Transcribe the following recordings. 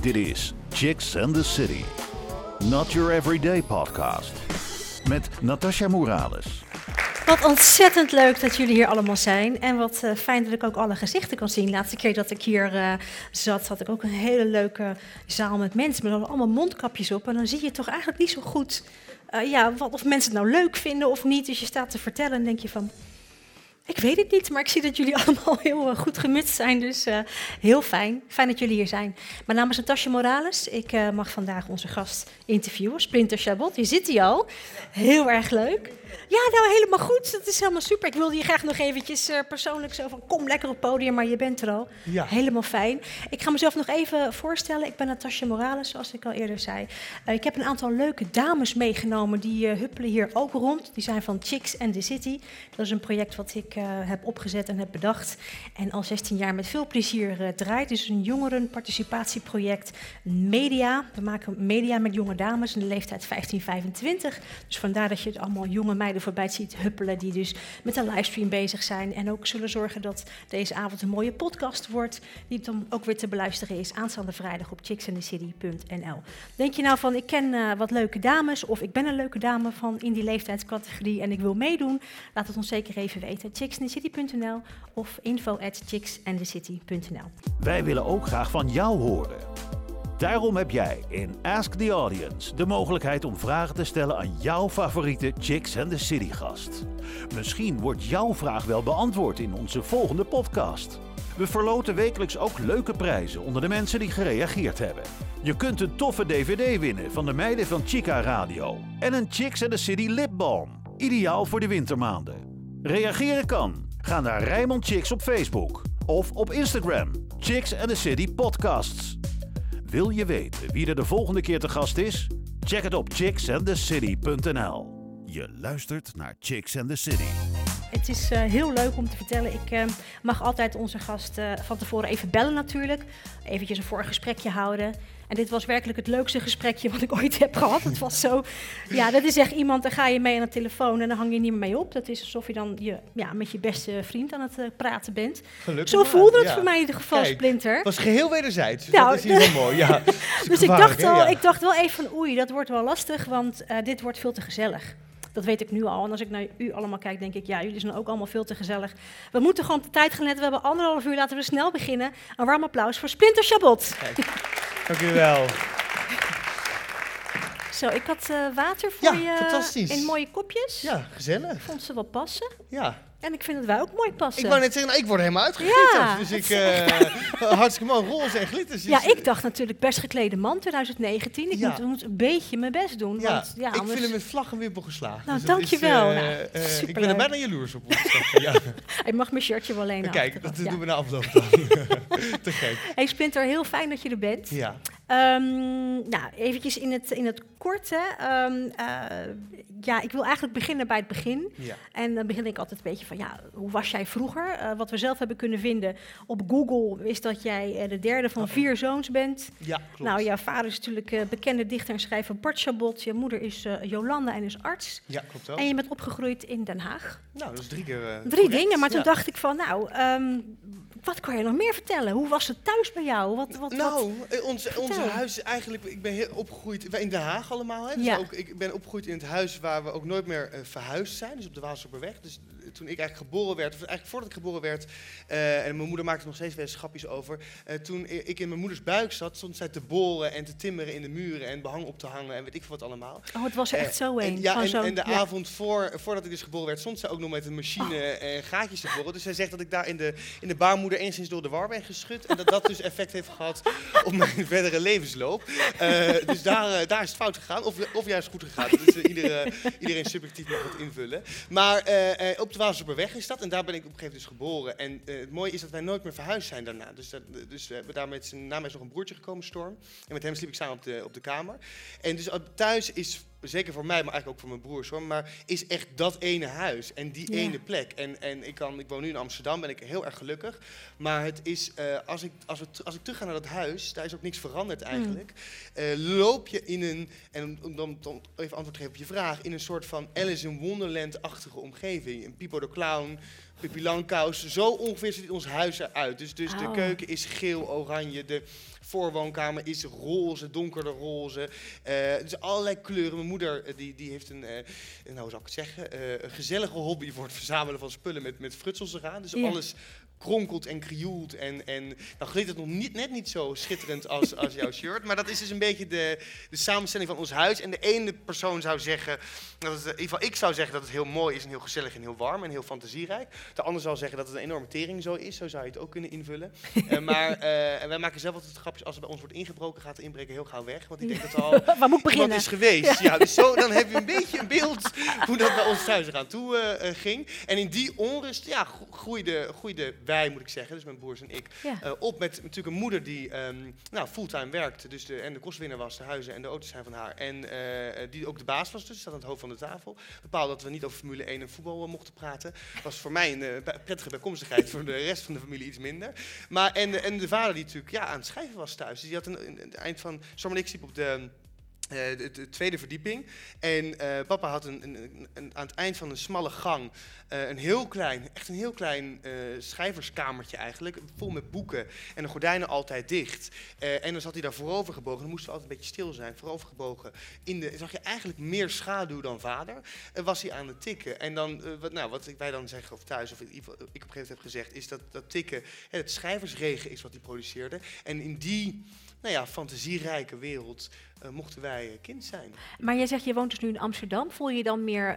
Dit is Chicks and the City. Not your everyday podcast. Met Natasja Morales. Wat ontzettend leuk dat jullie hier allemaal zijn. En wat fijn dat ik ook alle gezichten kan zien. De laatste keer dat ik hier zat, had ik ook een hele leuke zaal met mensen. Maar dan hadden allemaal mondkapjes op. En dan zie je toch eigenlijk niet zo goed of mensen het nou leuk vinden of niet. Dus je staat te vertellen en denk je van... Ik weet het niet, maar ik zie dat jullie allemaal heel goed gemutst zijn. Dus heel fijn. Fijn dat jullie hier zijn. Mijn naam is Natasja Morales. Ik mag vandaag onze gast interviewen, Splinter Chabot. Hier zit hij al. Heel erg leuk. Ja, nou helemaal goed. Dat is helemaal super. Ik wilde je graag nog eventjes persoonlijk zo van... Kom lekker op het podium, maar je bent er al. Ja. Helemaal fijn. Ik ga mezelf nog even voorstellen. Ik ben Natasja Morales, zoals ik al eerder zei. Ik heb een aantal leuke dames meegenomen. Die huppelen hier ook rond. Die zijn van Chicks and the City. Dat is een project wat ik heb opgezet en heb bedacht. En al 16 jaar met veel plezier draait. Dus een jongerenparticipatieproject media. We maken media met jonge dames in de leeftijd 15-25. Dus vandaar dat je het allemaal jonge meiden voorbij ziet huppelen, die dus met een livestream bezig zijn en ook zullen zorgen dat deze avond een mooie podcast wordt, die dan ook weer te beluisteren is aanstaande vrijdag op chicksandthecity.nl. Denk je nou van, ik ken wat leuke dames of ik ben een leuke dame van in die leeftijdscategorie en ik wil meedoen? Laat het ons zeker even weten. chicksandthecity.nl of info@chicksandthecity.nl. Wij willen ook graag van jou horen. Daarom heb jij in Ask the Audience de mogelijkheid om vragen te stellen aan jouw favoriete Chicks and the City gast. Misschien wordt jouw vraag wel beantwoord in onze volgende podcast. We verloten wekelijks ook leuke prijzen onder de mensen die gereageerd hebben. Je kunt een toffe DVD winnen van de meiden van Chica Radio en een Chicks and the City lipbalm, ideaal voor de wintermaanden. Reageren kan. Ga naar Rijmond Chicks op Facebook of op Instagram, Chicks and the City Podcasts. Wil je weten wie er de volgende keer te gast is? Check het op chicksandthecity.nl. Je luistert naar Chicks and the City. Het is heel leuk om te vertellen. Ik mag altijd onze gast van tevoren even bellen natuurlijk. Eventjes een voorgesprekje houden. En dit was werkelijk het leukste gesprekje wat ik ooit heb gehad. Het was zo... Ja, dat is echt iemand, daar ga je mee aan de telefoon en dan hang je niet meer mee op. Dat is alsof je dan met je beste vriend aan het praten bent. Gelukkig zo voelde het voor mij in ieder geval, kijk, Splinter. Het was geheel wederzijds, dus dat is hier wel mooi. Ja. Dus ik dacht wel even van oei, dat wordt wel lastig, want dit wordt veel te gezellig. Dat weet ik nu al. En als ik naar u allemaal kijk, denk ik, ja, jullie zijn ook allemaal veel te gezellig. We moeten gewoon op de tijd gaan letten. We hebben 1,5 uur, laten we snel beginnen. Een warm applaus voor Splinter Chabot. Dank u wel. Zo, ik had water voor je in mooie kopjes. Ja, gezellig. Ik vond ze wel passen. Ja. En ik vind dat wij ook mooi passen. Ik wou net zeggen, nou, ik word helemaal uitgeglitterd. Ja, dus ik hartstikke mooi, roze en glitters. Dus ja, ik dacht natuurlijk best geklede man 2019. Ik moet een beetje mijn best doen. Ja, want, ja, anders... Ik vind hem met vlag en wimpel geslagen. Nou, dus dankjewel. Ik ben er bijna jaloers op. Ja. Hij mag mijn shirtje wel alleen kijk, achteraf. Dat doen we na afloop dan. Te gek. Hey Splinter, heel fijn dat je er bent. Ja. Eventjes in het korte. Ik wil eigenlijk beginnen bij het begin. Ja. En dan begin ik altijd een beetje van, hoe was jij vroeger? Wat we zelf hebben kunnen vinden op Google is dat jij de derde van 4 zoons bent. Ja, klopt. Nou, jouw vader is natuurlijk bekende dichter en schrijver Bart Chabot. Je moeder is Jolanda en is arts. Ja, klopt wel. En je bent opgegroeid in Den Haag. Nou, dat is 3 keer Drie correct. Dingen, maar toen dacht ik van, wat kan je nog meer vertellen? Hoe was het thuis bij jou? Ons huis is eigenlijk... Ik ben heel opgegroeid in Den Haag allemaal. Hè? Dus ik ben opgegroeid in het huis waar we ook nooit meer verhuisd zijn. Dus op de Waalsdorperweg. Dus toen ik eigenlijk geboren werd... Of eigenlijk voordat ik geboren werd... en mijn moeder maakte nog steeds wel eens grapjes over... toen ik in mijn moeders buik zat... stond zij te boren en te timmeren in de muren... en behang op te hangen en weet ik veel wat allemaal. Oh, het was er echt zo een. En de avond voordat ik dus geboren werd... stond zij ook nog met een machine gaatjes te boren. Dus zij zegt dat ik daar in de baarmoeder... enigszins door de war ben geschud. En dat dus effect heeft gehad op mijn verdere levensloop. Dus daar is het fout gegaan. Of juist goed gegaan. Dus iedereen subjectief mag het invullen. Maar op de Waalsdorperweg is dat. En daar ben ik op een gegeven moment dus geboren. En het mooie is dat wij nooit meer verhuisd zijn daarna. Dus we hebben daar na mij is nog een broertje gekomen, Storm. En met hem sliep ik samen op de kamer. En dus thuis is... zeker voor mij, maar eigenlijk ook voor mijn broers hoor, maar is echt dat ene huis en die ene plek. En ik woon nu in Amsterdam, ben ik heel erg gelukkig. Maar het is, als ik terug ga naar dat huis, daar is ook niks veranderd eigenlijk. Loop je in om even antwoord te geven op je vraag, in een soort van Alice in Wonderland-achtige omgeving. Een Pipo de Clown, Pippi Langkous, zo ongeveer ziet ons huis eruit. Dus de keuken is geel, oranje, de voorwoonkamer is roze, donkerder roze. Dus allerlei kleuren. Mijn moeder die heeft een gezellige hobby voor het verzamelen van spullen met frutsels eraan. Dus alles kronkelt en krioelt en nou glittert het nog net niet zo schitterend als jouw shirt. Maar dat is dus een beetje de samenstelling van ons huis. En de ene persoon zou zeggen, in ieder geval ik zou zeggen dat het heel mooi is en heel gezellig en heel warm en heel fantasierijk. De ander zal zeggen dat het een enorme tering zo is. Zo zou je het ook kunnen invullen. Maar wij maken zelf altijd grapjes, als er bij ons wordt ingebroken, gaat de inbreker heel gauw weg. Want ik denk dat er al iemand is geweest. Ja. Ja, dus zo, dan heb je een beetje een beeld hoe dat bij ons thuis eraan toe ging. En in die onrust groeide wij, moet ik zeggen, dus mijn broers en ik, op met natuurlijk een moeder die fulltime werkte. Dus de kostwinner was, de huizen en de auto's zijn van haar. En die ook de baas was, dus zat aan het hoofd van de tafel. Bepaalde dat we niet over Formule 1 en voetbal mochten praten. Was voor mij een prettige bijkomstigheid, voor de rest van de familie iets minder. Maar, en de vader die natuurlijk aan het schrijven was thuis. Dus die had een eind van, Storm en ik sliep op de tweede verdieping. En papa had aan het eind van een smalle gang een heel klein schrijverskamertje eigenlijk, vol met boeken en de gordijnen altijd dicht. En dan zat hij daar voorovergebogen, en dan moesten we altijd een beetje stil zijn, voorovergebogen. Zag je eigenlijk meer schaduw dan vader, was hij aan het tikken. En dan, wat wij dan zeggen, of thuis, of in ieder geval, ik op een gegeven moment heb gezegd, is dat tikken, het schrijversregen is wat hij produceerde. En in die fantasierijke wereld mochten wij kind zijn. Maar jij zegt, je woont dus nu in Amsterdam. Voel je je dan meer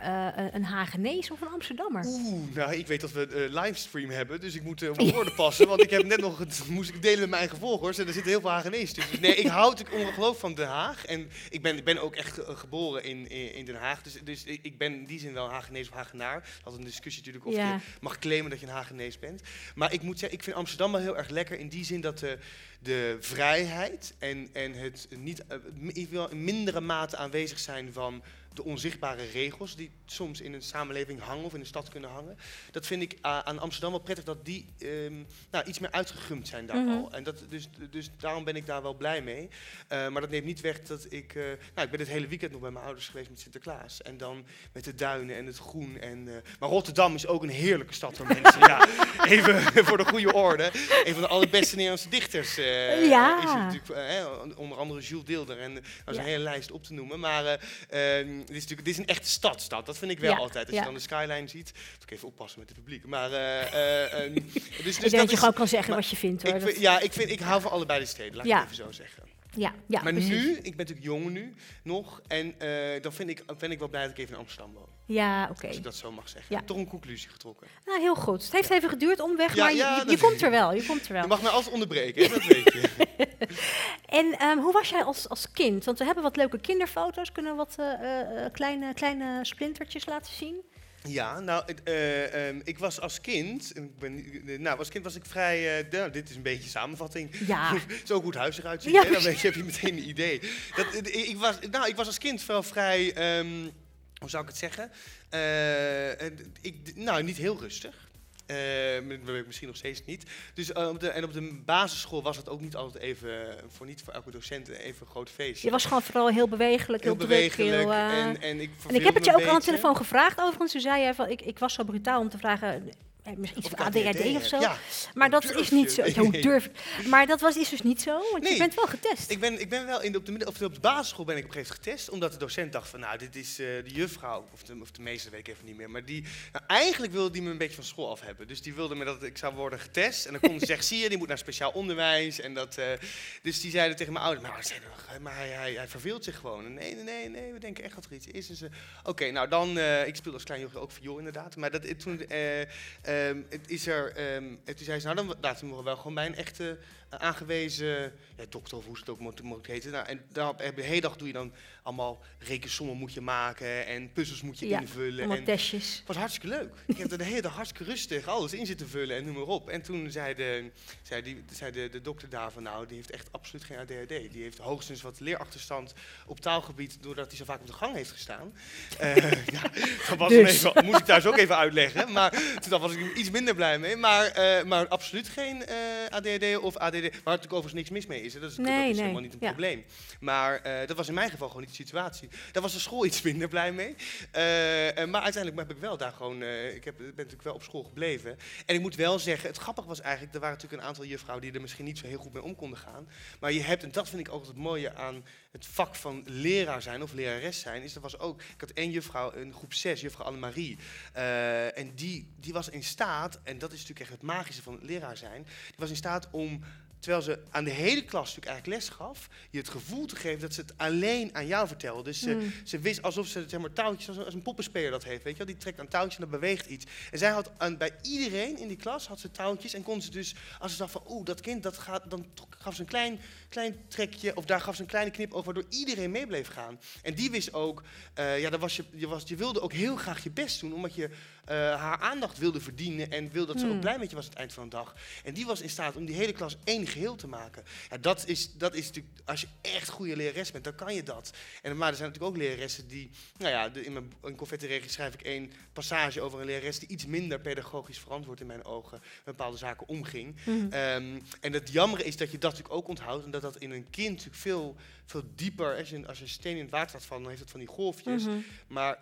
een Hagenees of een Amsterdammer? Ik weet dat we een livestream hebben, dus ik moet woorden passen. Want ik heb net nog, moest ik delen met mijn eigen volgers en er zitten heel veel Hagenees tussen. Dus ik houd het ongelooflijk van Den Haag. En ik ben ook echt geboren in Den Haag. Dus ik ben in die zin wel Hagenees of Hagenaar. Dat had een discussie natuurlijk of je mag claimen dat je een Hagenees bent. Maar ik moet zeggen, ik vind Amsterdam wel heel erg lekker in die zin dat de vrijheid en het niet in mindere mate aanwezig zijn van de onzichtbare regels die soms in een samenleving hangen of in een stad kunnen hangen. Dat vind ik aan Amsterdam wel prettig, dat die iets meer uitgegumd zijn daar al. En dus daarom ben ik daar wel blij mee. Maar dat neemt niet weg dat ik... ik ben het hele weekend nog bij mijn ouders geweest met Sinterklaas. En dan met de duinen en het groen. Maar Rotterdam is ook een heerlijke stad voor mensen. Ja, even voor de goede orde. Een van de allerbeste Nederlandse dichters is het natuurlijk. Onder andere Jules Deelder. En dat is een hele lijst op te noemen. Maar... dit is een echte stadstad, dat vind ik wel altijd. Als je dan de skyline ziet, moet ik even oppassen met het publiek. Maar, dus ik denk dat je gewoon kan zeggen wat je vindt. Hoor. Ik hou van allebei de steden, laat ik het even zo zeggen. Ja, maar precies. Nu, ik ben natuurlijk jong nu nog, en dan ben ik wel blij dat ik even in Amsterdam woon. Ja, oké. Als ik dat zo mag zeggen. Ja. Toch een conclusie getrokken. Nou, heel goed. Het heeft even geduurd, omweg, maar je komt er wel. Je mag mij altijd onderbreken, hè? Dat weet je. En hoe was jij als kind? Want we hebben wat leuke kinderfoto's. Kunnen we wat kleine splintertjes laten zien? Ja, ik was als kind. Was ik vrij. Dit is een beetje een samenvatting. Ja. Zo goed huis eruit ziet. Ja. Dan heb je meteen een idee. Ik was als kind wel vrij. Hoe zou ik het zeggen? Niet heel rustig. Dat weet ik misschien nog steeds niet. Dus, op de basisschool was het ook niet altijd even, voor elke docent, even een groot feest. Je was gewoon vooral heel bewegelijk. Heel bewegelijk. En ik heb het je ook aan de telefoon gevraagd overigens. Toen zei jij van, ik was zo brutaal om te vragen... Iets van ADHD of zo. Ja. Maar dat is niet zo. Maar dat was dus niet zo, want je bent wel getest. Ik ben wel op de basisschool ben ik op een gegeven moment getest, omdat de docent dacht van, dit is de juffrouw, of de meester, weet ik even niet meer. Maar die, eigenlijk wilde die me een beetje van school af hebben. Dus die wilde me dat ik zou worden getest. En dan kon ze zeggen, zie je, die moet naar speciaal onderwijs. En dat, dus die zeiden tegen mijn ouders, hij verveelt zich gewoon. En nee, we denken echt dat er iets is. Dus, oké, nou dan, ik speelde als klein jongen ook viool inderdaad. Maar dat, toen zei ze, nou dan laten we wel gewoon bij een echte aangewezen dokter of hoe ze het ook moet heten. Nou, en de hele dag doe je dan allemaal rekensommen moet je maken en puzzels moet je invullen. En testjes. Het was hartstikke leuk. Ik heb er de hele dag hartstikke rustig alles in zitten vullen en noem maar op. En toen zei de dokter daar van nou, die heeft echt absoluut geen ADHD. Die heeft hoogstens wat leerachterstand op taalgebied doordat hij zo vaak op de gang heeft gestaan. Dat moest ik thuis ook even uitleggen. Maar toen was ik iets minder blij mee. Maar absoluut geen ADHD of ADD. Waar natuurlijk overigens niks mis mee is. Hè. Dat is helemaal niet een probleem. Maar dat was in mijn geval gewoon niet de situatie. Daar was de school iets minder blij mee. Maar uiteindelijk heb ik wel daar gewoon... ben natuurlijk wel op school gebleven. En ik moet wel zeggen, het grappige was eigenlijk... Er waren natuurlijk een aantal juffrouwen die er misschien niet zo heel goed mee om konden gaan. Maar je hebt, en dat vind ik ook het mooie aan het vak van leraar zijn of lerares zijn... is dat was ook... Ik had één juffrouw in groep 6, juffrouw Annemarie. En die was in staat... En dat is natuurlijk echt het magische van het leraar zijn. Die was in staat om... Terwijl ze aan de hele klas natuurlijk eigenlijk les gaf, je het gevoel te geven dat ze het alleen aan jou vertelde. Dus ze wist alsof ze zeg maar, touwtjes, als een poppenspeler dat heeft, weet je wel. Die trekt aan touwtjes en dat beweegt iets. En zij had bij iedereen in die klas had ze touwtjes en kon ze dus, als ze dacht van oeh, dat kind, dat gaat, dan gaf ze een klein trekje of daar gaf ze een kleine knip over, waardoor iedereen mee bleef gaan. En die wist ook, je wilde ook heel graag je best doen, omdat je haar aandacht wilde verdienen en wilde dat ze ook blij met je was aan het eind van de dag. En die was in staat om die hele klas één geheel te maken. Ja, dat is natuurlijk, als je echt goede lerares bent, dan kan je dat. Maar er zijn natuurlijk ook leraressen die, in Confettiregen schrijf ik één passage over een lerares die iets minder pedagogisch verantwoord in mijn ogen met bepaalde zaken omging. En het jammer is dat je dat natuurlijk ook onthoudt en dat dat in een kind natuurlijk veel dieper, als je een steen in het water laat vallen, dan heeft het van die golfjes. Maar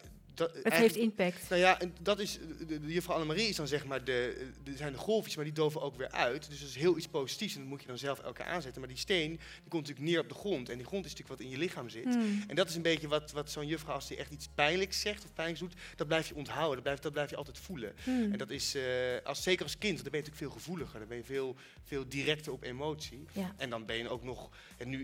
het heeft impact. Nou ja, en dat is, de juffrouw Annemarie is dan zeg maar, er zijn de golfjes, maar die doven ook weer uit. Dus dat is heel iets positiefs en dat moet je dan zelf elke keer aanzetten. Maar die steen, die komt natuurlijk neer op de grond. En die grond is natuurlijk wat in je lichaam zit. En dat is een beetje wat zo'n juffrouw, als die echt iets pijnlijks zegt of pijnlijks doet, dat blijf je onthouden, dat blijf je altijd voelen. En dat is, zeker als kind, dan ben je natuurlijk veel gevoeliger. Dan ben je veel directer op emotie. Ja. En dan ben je ook nog,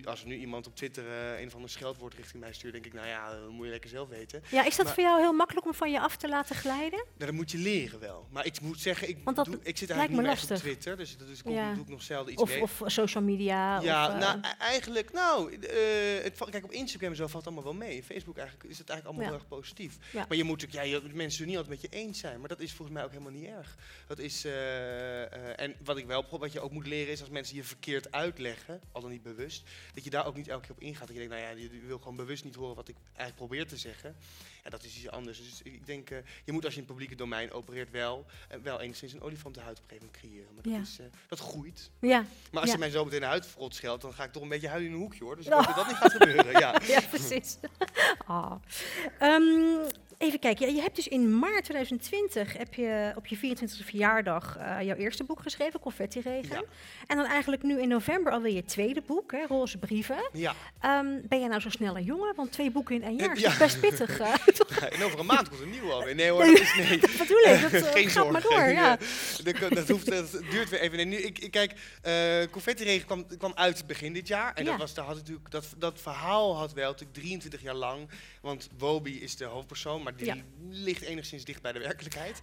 als er nu iemand op Twitter een of ander scheldwoord richting mij stuurt, denk ik, nou ja, dat moet je lekker zelf weten. Ja, is dat voor jou heel makkelijk om van je af te laten glijden? Nou, dat moet je leren wel. Maar ik moet zeggen, ik zit eigenlijk niet echt op Twitter. Dus doe ik nog zelden iets mee. Of social media. Ja, kijk, op Instagram en zo valt het allemaal wel mee. Facebook eigenlijk is het eigenlijk allemaal heel erg positief. Ja. Maar je moet natuurlijk, mensen het niet altijd met je eens zijn. Maar dat is volgens mij ook helemaal niet erg. Dat is, en wat ik wel probeer, wat je ook moet leren is als mensen je verkeerd uitleggen, al dan niet bewust, dat je daar ook niet elke keer op ingaat. Dat je denkt, je wil gewoon bewust niet horen wat ik eigenlijk probeer te zeggen. Ja, dat is iets anders. Dus ik denk, je moet als je in het publieke domein opereert wel enigszins een olifantenhuid op een gegeven moment creëren. Maar dat groeit. Ja. Maar als je mij zo meteen de huid verrot scheldt, dan ga ik toch een beetje huilen in een hoekje hoor. Dus ik hoop dat dat niet gaat gebeuren. Ja, ja precies. Oh. Even kijken, je hebt dus in maart 2020 heb je op je 24e verjaardag jouw eerste boek geschreven, Confettiregen. Ja. En dan eigenlijk nu in november alweer je tweede boek, hè, Roze Brieven. Ja. Ben jij nou zo snel een jongen? Want 2 boeken in 1 jaar is best pittig. En over een maand komt een nieuwe alweer. Nee hoor, dat is niet. Dat bedoel ik, dat geen gaat zorg, maar door. Ja. Dat duurt weer even. Nee, Confettiregen kwam uit begin dit jaar. En dat verhaal had wel natuurlijk 23 jaar lang, want Wobi is de hoofdpersoon, maar die ligt enigszins dicht bij de werkelijkheid.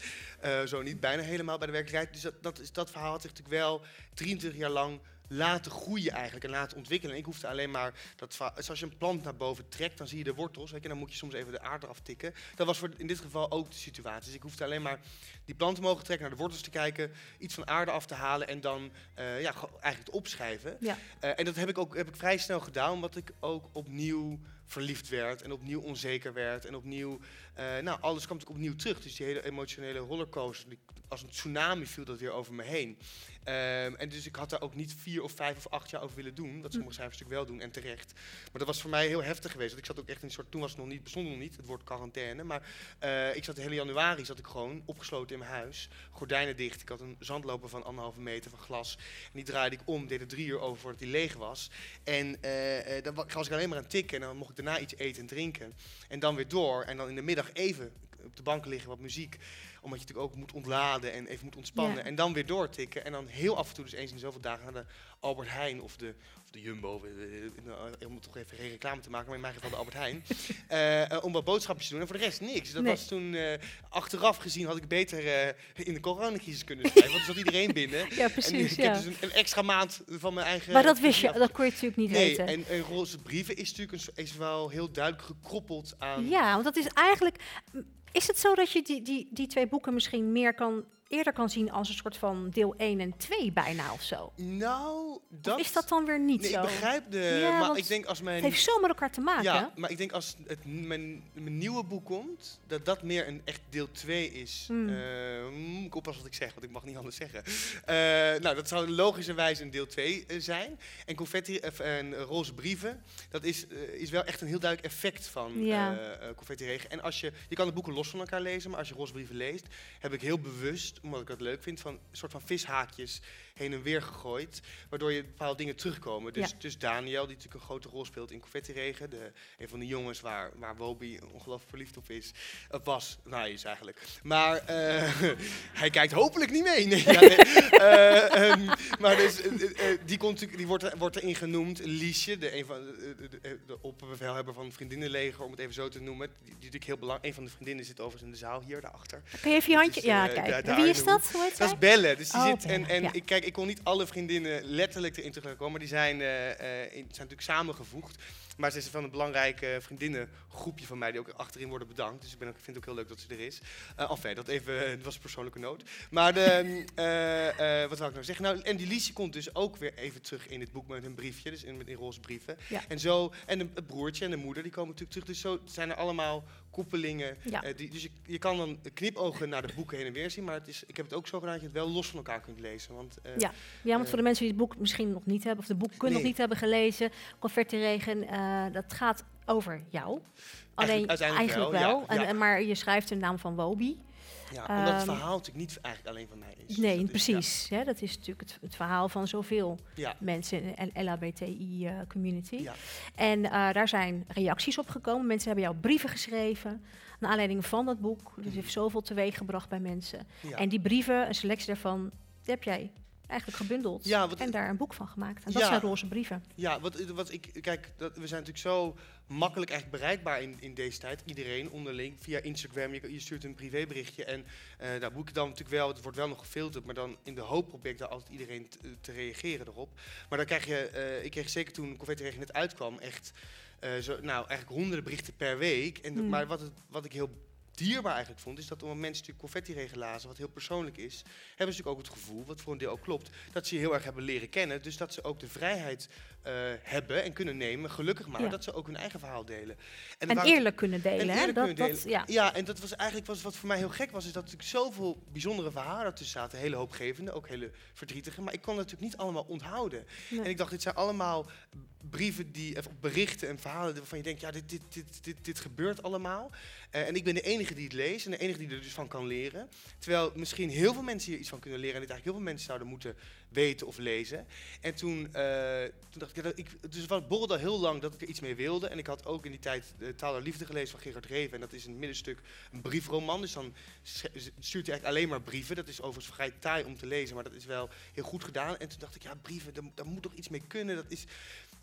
Zo niet bijna helemaal bij de werkelijkheid. Dus dat verhaal had ik natuurlijk wel 23 jaar lang laten groeien eigenlijk en laten ontwikkelen. En ik hoefde alleen maar, als je een plant naar boven trekt, dan zie je de wortels. En dan moet je soms even de aarde aftikken. Dat was in dit geval ook de situatie. Dus ik hoefde alleen maar die planten mogen trekken, naar de wortels te kijken, iets van aarde af te halen en dan eigenlijk het opschrijven. Ja. En dat heb ik vrij snel gedaan, omdat ik ook opnieuw verliefd werd en opnieuw onzeker werd en opnieuw, alles kwam natuurlijk opnieuw terug. Dus die hele emotionele rollercoaster, als een tsunami viel dat weer over me heen. En dus ik had daar ook niet 4 of 5 of 8 jaar over willen doen, wat sommige cijfers natuurlijk wel doen en terecht. Maar dat was voor mij heel heftig geweest. Want ik zat ook echt in een soort, toen bestond nog niet het woord quarantaine, maar ik zat de hele januari zat ik gewoon opgesloten in mijn huis, gordijnen dicht. Ik had een zandloper van 1,5 meter van glas en die draaide ik om, deed er 3 uur over voordat die leeg was. En dan was ik alleen maar aan het tikken en dan mocht ik daarna iets eten en drinken en dan weer door en dan in de middag even op de bank liggen, wat muziek. Omdat je natuurlijk ook moet ontladen en even moet ontspannen. Ja. En dan weer doortikken. En dan heel af en toe, dus eens in zoveel dagen, naar de Albert Heijn of de Jumbo. Om toch even geen reclame te maken, maar in mijn geval de Albert Heijn. Om wat boodschapjes te doen. En voor de rest niks. Dat was toen, achteraf gezien, had ik beter in de coronacrisis kunnen schrijven. Want er zat iedereen binnen. Ja, precies. En ik heb dus een extra maand van mijn eigen... Maar dat wist je, dat kon je natuurlijk niet weten. Nee, en Roze Brieven is natuurlijk is wel heel duidelijk gekoppeld aan... Ja, want dat is eigenlijk... Is het zo dat je die twee boeken misschien eerder kan zien als een soort van deel 1 en 2 bijna of zo? Nou, dat... Of is dat dan weer niet zo? Ik begrijp maar ik denk als mijn... Het heeft zo met elkaar te maken. Ja, maar ik denk als mijn nieuwe boek komt, dat meer een echt deel 2 is. Moet ik oppassen wat ik zeg, want ik mag niet anders zeggen. Nou, dat zou logischerwijs een deel 2 zijn. En Confetti en Roze Brieven, dat is wel echt een heel duidelijk effect van Confettiregen. En als je kan de boeken los van elkaar lezen, maar als je Roze Brieven leest, heb ik heel bewust, omdat ik dat leuk vind, van een soort van vishaakjes heen en weer gegooid, waardoor je bepaalde dingen terugkomen. Dus Daniel, die natuurlijk een grote rol speelt in Confettiregen, een van de jongens waar Wobi ongelooflijk verliefd op is, was, nou is eigenlijk. Maar hij kijkt hopelijk niet mee. Nee, maar dus, die wordt erin genoemd. Liesje, de opperbevelhebber van het vriendinnenleger, om het even zo te noemen, die natuurlijk heel belangrijk. Een van de vriendinnen zit overigens in de zaal hier daarachter. Kun je even je handje? Dus, kijk. Wie is dat? Hoe heet dat? Is Belle. Dus die zit en ja. Ik kon niet alle vriendinnen letterlijk erin terugkomen, maar die zijn natuurlijk samengevoegd. Maar ze is van een belangrijke vriendinnengroepje van mij die ook achterin worden bedankt. Dus ik vind het ook heel leuk dat ze er is. Dat even was een persoonlijke noot. Maar wat wou ik nou zeggen? Nou, en die Liesje komt dus ook weer even terug in het boek met een briefje. Dus in Roze Brieven. Ja. En zo. En het broertje en de moeder die komen natuurlijk terug. Dus zo zijn er allemaal koppelingen. Ja. Dus je kan dan knipogen naar de boeken heen en weer zien. Maar ik heb het ook zo gedaan dat je het wel los van elkaar kunt lezen. Want, want voor de mensen die het boek misschien nog niet hebben, of de boeken nog niet hebben gelezen, Confettiregen, dat gaat over jou. Alleen eigenlijk wel. Ja. Maar je schrijft de naam van Wobi. Ja, omdat het verhaal natuurlijk niet eigenlijk alleen van mij is. Nee, dus precies. Ja. Dat is natuurlijk het verhaal van zoveel mensen in de LHBTI-community. En daar zijn reacties op gekomen. Mensen hebben jouw brieven geschreven, naar aanleiding van dat boek. Dus het heeft zoveel teweeggebracht bij mensen. Ja. En die brieven, een selectie daarvan, die heb jij eigenlijk gebundeld en daar een boek van gemaakt. En dat zijn Roze Brieven. Ja, wat ik... Kijk, we zijn natuurlijk zo makkelijk eigenlijk bereikbaar in deze tijd. Iedereen onderling via Instagram. Je stuurt een privéberichtje en daar boek ik dan natuurlijk wel. Het wordt wel nog gefilterd, maar dan in de hoop probeer ik daar altijd iedereen te reageren erop. Maar dan krijg je... ik kreeg zeker toen Confettiregen net uitkwam echt... eigenlijk honderden berichten per week. En maar wat ik heel dierbaar eigenlijk vond, is dat omdat mensen natuurlijk Confettiregen lazen, wat heel persoonlijk is, hebben ze natuurlijk ook het gevoel, wat voor een deel ook klopt, dat ze je heel erg hebben leren kennen. Dus dat ze ook de vrijheid hebben en kunnen nemen, gelukkig maar, dat ze ook hun eigen verhaal delen. En eerlijk kunnen delen. En dat was eigenlijk wat voor mij heel gek was, is dat er zoveel bijzondere verhalen ertussen zaten, hele hoopgevende, ook hele verdrietige, maar ik kon dat natuurlijk niet allemaal onthouden. Nee. En ik dacht, dit zijn allemaal brieven of berichten en verhalen waarvan je denkt, dit gebeurt allemaal. En ik ben de enige die het leest en de enige die er dus van kan leren. Terwijl misschien heel veel mensen hier iets van kunnen leren en dit eigenlijk heel veel mensen zouden moeten weten of lezen. En toen dacht ik, dus het borrelde al heel lang dat ik er iets mee wilde. En ik had ook in die tijd Taal der Liefde gelezen van Gerard Reve. En dat is in het middenstuk een briefroman. Dus dan stuurt hij eigenlijk alleen maar brieven. Dat is overigens vrij taai om te lezen, maar dat is wel heel goed gedaan. En toen dacht ik, brieven, daar moet toch iets mee kunnen. Dat is...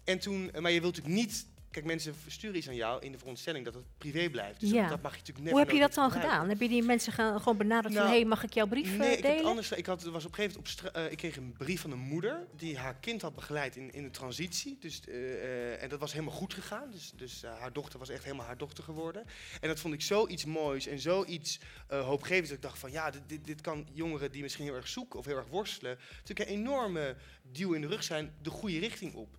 En toen, maar je wilt natuurlijk niet... Kijk, mensen sturen iets aan jou in de veronderstelling dat het privé blijft. Dus dat mag je natuurlijk net. Hoe heb je dat dan gedaan? Heb je die mensen gewoon benaderd van, mag ik jouw brief delen? Nee, ik kreeg een brief van een moeder die haar kind had begeleid in de transitie. Dus, en dat was helemaal goed gegaan. Dus haar dochter was echt helemaal haar dochter geworden. En dat vond ik zoiets moois en zoiets hoopgevends. Dat ik dacht van, dit kan jongeren die misschien heel erg zoeken of heel erg worstelen, natuurlijk een enorme duw in de rug zijn, de goede richting op.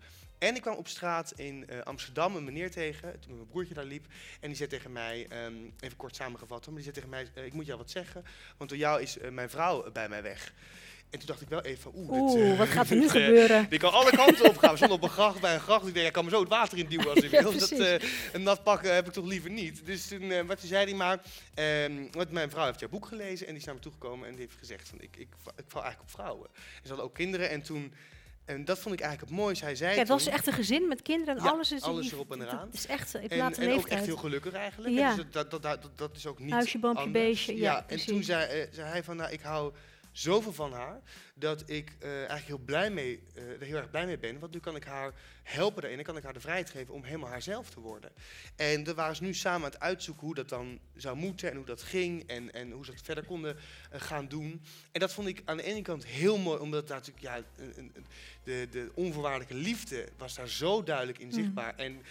En ik kwam op straat in Amsterdam een meneer tegen, toen mijn broertje daar liep. En die zei tegen mij, even kort samengevat, maar die zei tegen mij, ik moet jou wat zeggen, want door jou is mijn vrouw bij mij weg. En toen dacht ik wel even, wat gaat er nu gebeuren? Ik kan alle kanten op gaan. We stonden op bij een gracht. Ik dacht, ik kan me zo het water in duwen als ik wil. Een nat pakken heb ik toch liever niet. Dus toen zei hij maar, mijn vrouw heeft jouw boek gelezen. En die is naar me toegekomen en die heeft gezegd, van, ik val eigenlijk op vrouwen. En ze hadden ook kinderen en toen... En dat vond ik eigenlijk het mooiste. Hij zei ja, het was toen, echt een gezin met kinderen en ja, alles, is alles erop en eraan. Het is echt op late leeftijd. En ook echt heel gelukkig eigenlijk. Ja. Dus dat is ook niet huisje, boompje, beestje. Ja, ja, en toen zei hij van, nou, ik hou zoveel van haar dat ik eigenlijk heel erg blij mee ben. Want nu kan ik haar helpen daarin en kan ik haar de vrijheid geven om helemaal haarzelf te worden. En daar waren ze nu samen aan het uitzoeken hoe dat dan zou moeten en hoe dat ging en hoe ze dat verder konden gaan doen. En dat vond ik aan de ene kant heel mooi, omdat daar natuurlijk de onvoorwaardelijke liefde was daar zo duidelijk in zichtbaar. En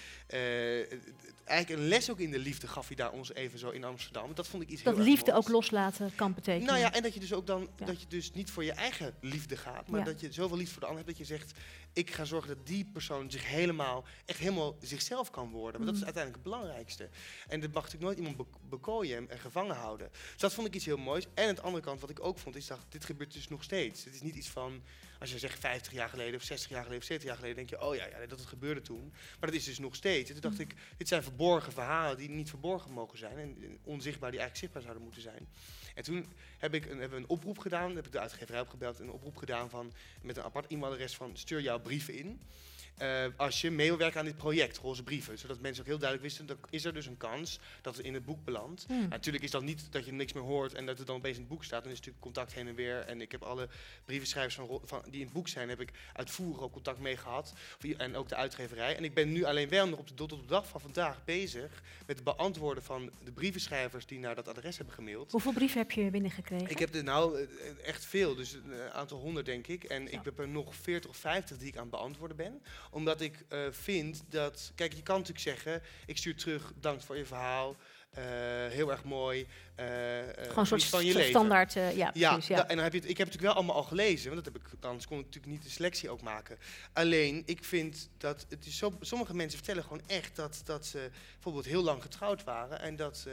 eigenlijk een les ook in de liefde gaf hij daar ons even zo in Amsterdam. Dat vond ik iets dat heel liefde ook loslaten kan betekenen. Nou ja, en dat je dus ook dan dat je dus niet voor je eigen liefde gaat, maar dat je zoveel liefde voor de ander hebt dat je zegt, ik ga zorgen dat die persoon zich helemaal zichzelf kan worden. Want dat is uiteindelijk het belangrijkste. En dat mag natuurlijk nooit iemand bekooien en gevangen houden. Dus dat vond ik iets heel moois. En aan de andere kant, wat ik ook vond, is dat dit gebeurt dus nog steeds. Het is niet iets van, als je zegt 50 jaar geleden of 60 jaar geleden of 70 jaar geleden, denk je, oh ja, dat het gebeurde toen. Maar dat is dus nog steeds. En toen dacht ik, dit zijn verborgen verhalen die niet verborgen mogen zijn. En onzichtbaar, die eigenlijk zichtbaar zouden moeten zijn. En toen hebben we een oproep gedaan, heb ik de uitgeverij opgebeld en een oproep gedaan van, met een apart e-mailadres van, stuur jouw brieven in. Als je mee wil werken aan dit project, Roze Brieven, zodat mensen ook heel duidelijk wisten, dan is er dus een kans dat het in het boek belandt. Natuurlijk is dat niet dat je niks meer hoort en dat het dan opeens in het boek staat. Dan is natuurlijk contact heen en weer. En ik heb alle brievenschrijvers die in het boek zijn, heb ik uitvoerig ook contact mee gehad. En ook de uitgeverij. En ik ben nu alleen wel nog tot op de dag van vandaag bezig met het beantwoorden van de brievenschrijvers die naar dat adres hebben gemaild. Hoeveel brieven heb je binnengekregen? Ik heb er nou echt veel, dus een aantal 100 denk ik. En ik heb er nog 40 of 50 die ik aan het beantwoorden ben. Omdat ik vind dat, kijk, je kan natuurlijk zeggen, ik stuur terug, dank voor je verhaal, heel erg mooi. Gewoon een soort van je leven. Standaard, precies. Ja. En dan heb je ik heb het natuurlijk wel allemaal al gelezen, want dat heb ik, anders kon ik natuurlijk niet de selectie ook maken. Alleen, ik vind dat, het is zo, sommige mensen vertellen gewoon echt dat ze bijvoorbeeld heel lang getrouwd waren en dat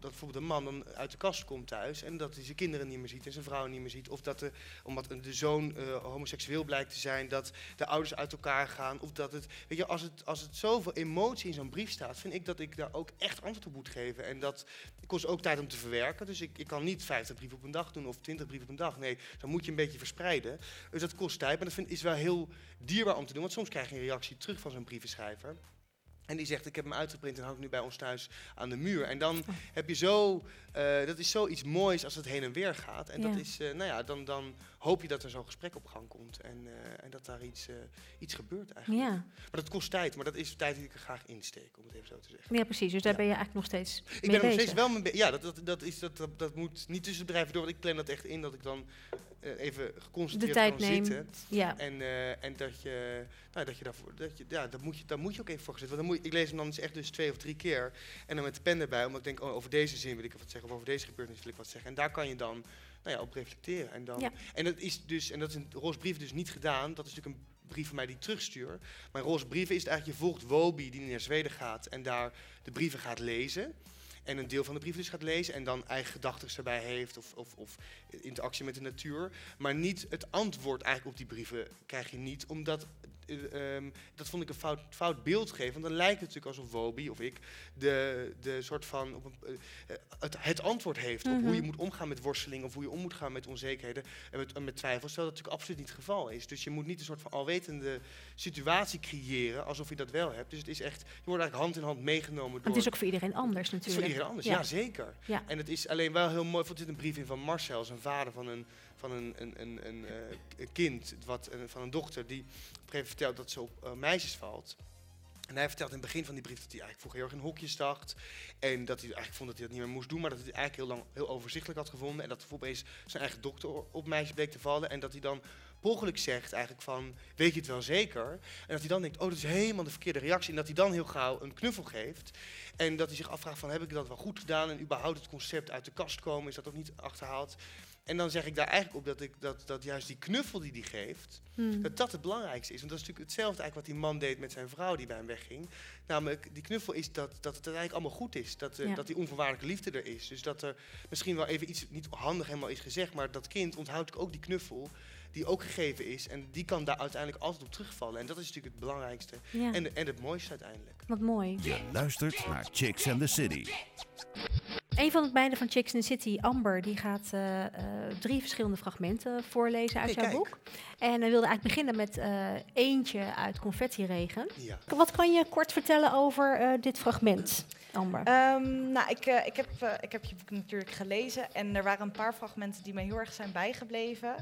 bijvoorbeeld een man dan uit de kast komt thuis en dat hij zijn kinderen niet meer ziet en zijn vrouw niet meer ziet. Of dat omdat de zoon homoseksueel blijkt te zijn, dat de ouders uit elkaar gaan. Of dat het, weet je, als het zoveel emotie in zo'n brief staat, vind ik dat ik daar ook echt antwoord op moet geven. En dat kost ook tijd om te verwerken, dus ik kan niet 50 brieven op een dag doen of 20 brieven op een dag. Nee, dan moet je een beetje verspreiden. Dus dat kost tijd, maar dat is wel heel dierbaar om te doen, want soms krijg je een reactie terug van zo'n brievenschrijver. En die zegt, ik heb hem uitgeprint en hangt nu bij ons thuis aan de muur. En dan heb je zo, dat is zoiets moois als het heen en weer gaat. En dat is, dan hoop je dat er zo'n gesprek op gang komt. En dat daar iets gebeurt eigenlijk. Ja. Maar dat kost tijd, maar dat is tijd die ik er graag insteek, om het even zo te zeggen. Ja, precies. Dus daar ben je eigenlijk nog steeds mee bezig. Ik ben nog steeds wel mee bezig. Ja, dat moet niet tussen bedrijven door, want ik plan dat echt in dat ik dan even geconcentreerd kan zitten. Ja. En daar moet je ook even voor zitten. Want ik lees hem dan echt dus 2 of 3 keer en dan met de pen erbij, omdat ik denk, oh, over deze zin wil ik wat zeggen, of over deze gebeurtenis wil ik wat zeggen. En daar kan je dan op reflecteren. En, dan, en dat is dus, en dat is een Roze Brief dus niet gedaan, dat is natuurlijk een brief van mij die ik terugstuur. Maar Roze Brieven is het eigenlijk, je volgt Wobi die naar Zweden gaat en daar de brieven gaat lezen. En een deel van de brieven dus gaat lezen en dan eigen gedachten erbij heeft of interactie met de natuur. Maar niet het antwoord eigenlijk op die brieven krijg je niet, omdat dat vond ik een fout beeld geven. Want dan lijkt het natuurlijk alsof Wobi of ik de soort van het antwoord heeft op hoe je moet omgaan met worsteling of hoe je om moet gaan met onzekerheden en met twijfels. Terwijl dat natuurlijk absoluut niet het geval is. Dus je moet niet een soort van alwetende situatie creëren alsof je dat wel hebt. Dus het is echt, je wordt eigenlijk hand in hand meegenomen door. Het is ook voor iedereen anders natuurlijk. Het is voor iedereen anders, ja zeker. Ja. En het is alleen wel heel mooi, er zit een brief in van Marcel, zijn vader van een kind, van een dochter die op een gegeven moment vertelt dat ze op meisjes valt. En hij vertelt in het begin van die brief dat hij eigenlijk vroeger heel erg in hokjes dacht. En dat hij eigenlijk vond dat hij dat niet meer moest doen, maar dat hij het eigenlijk heel lang heel overzichtelijk had gevonden. En dat opeens zijn eigen dochter op meisjes bleek te vallen. En dat hij dan mogelijk zegt eigenlijk van, weet je het wel zeker? En dat hij dan denkt, oh, dat is helemaal de verkeerde reactie. En dat hij dan heel gauw een knuffel geeft. En dat hij zich afvraagt van, heb ik dat wel goed gedaan? En überhaupt het concept uit de kast komen, is dat ook niet achterhaald? En dan zeg ik daar eigenlijk op dat juist die knuffel die hij geeft, dat het belangrijkste is. Want dat is natuurlijk hetzelfde eigenlijk wat die man deed met zijn vrouw die bij hem wegging. Namelijk, die knuffel is dat het eigenlijk allemaal goed is. Dat die onvoorwaardelijke liefde er is. Dus dat er misschien wel even iets niet handig helemaal is gezegd, maar dat kind onthoudt ook die knuffel die ook gegeven is. En die kan daar uiteindelijk altijd op terugvallen. En dat is natuurlijk het belangrijkste. Ja. En het mooiste uiteindelijk. Wat mooi. Je luistert naar Chicks and the City. Een van de meiden van Chicks and the City, Amber, die gaat 3 verschillende fragmenten voorlezen uit jouw boek. En hij wilde eigenlijk beginnen met eentje uit Confettiregen. Ja. Wat kan je kort vertellen over dit fragment, Amber? Ik heb je boek natuurlijk gelezen en er waren een paar fragmenten die mij heel erg zijn bijgebleven.